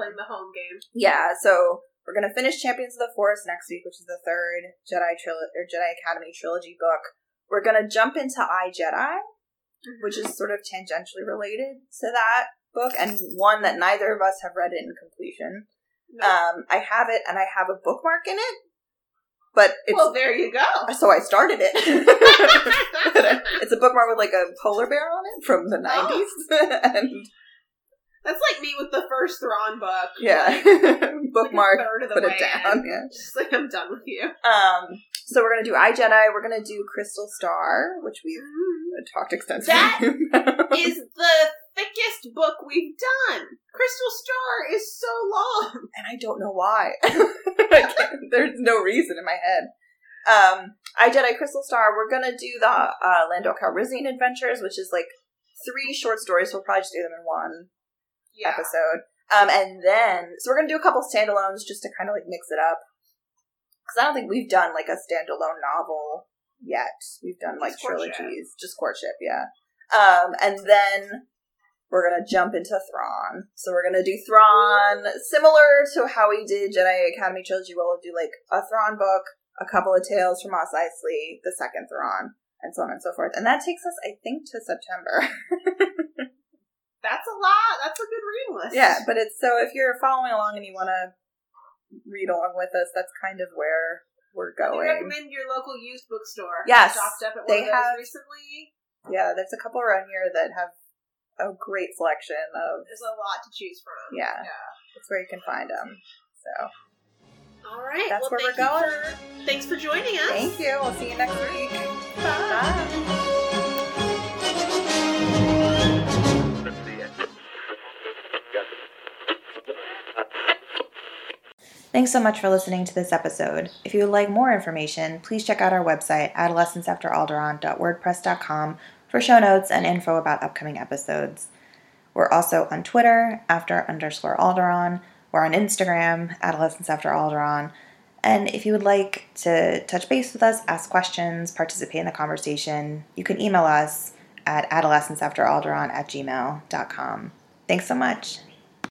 Playing the home game. Yeah, so we're going to finish Champions of the Force next week, which is the third Jedi Academy trilogy book. We're going to jump into I, Jedi, which is sort of tangentially related to that book, and one that neither of us have read in completion. No. I have it, and I have a bookmark in it, but it's... Well, there you go. So I started it. It's a bookmark with, like, a polar bear on it from the 90s. Oh. And that's like me with the first Thrawn book. Yeah. Like, bookmark, like, a third of the put way it down. Yeah. Just like, I'm done with you. So we're going to do I, Jedi. We're going to do Crystal Star, which we've talked extensively about. That is the thickest book we've done. Crystal Star is so long. And I don't know why. There's no reason in my head. I, Jedi, Crystal Star. We're going to do the Lando Calrissian Adventures, which is, like, 3 short stories. So we'll probably just do them in one episode. And then, so we're going to do a couple standalones just to kind of, like, mix it up. Because I don't think we've done, like, a standalone novel yet. We've done, like, trilogies. Just courtship, yeah. And then we're going to jump into Thrawn. So we're going to do Thrawn similar to how we did Jedi Academy Trilogy. We'll do like a Thrawn book, a couple of tales from Mos Eisley, the second Thrawn, and so on and so forth. And that takes us, I think, to September. That's a lot. That's a good reading list. Yeah, but it's so if you're following along and you want to read along with us, that's kind of where we're going. I recommend your local used bookstore. Yes. I stocked up at one of those recently. Yeah, there's a couple around here that have a great selection of... There's a lot to choose from. Yeah. That's where you can find them. So... All right. That's where we're going. Thanks for joining us. Thank you. We'll see you next week. Bye. Bye. Thanks so much for listening to this episode. If you would like more information, please check out our website, adolescenceafteralderon.wordpress.com, for show notes and info about upcoming episodes. We're also on Twitter, after_Alderon. We're on Instagram, adolescenceafteralderon. And if you would like to touch base with us, ask questions, participate in the conversation, you can email us at adolescenceafteralderon@gmail.com. Thanks so much.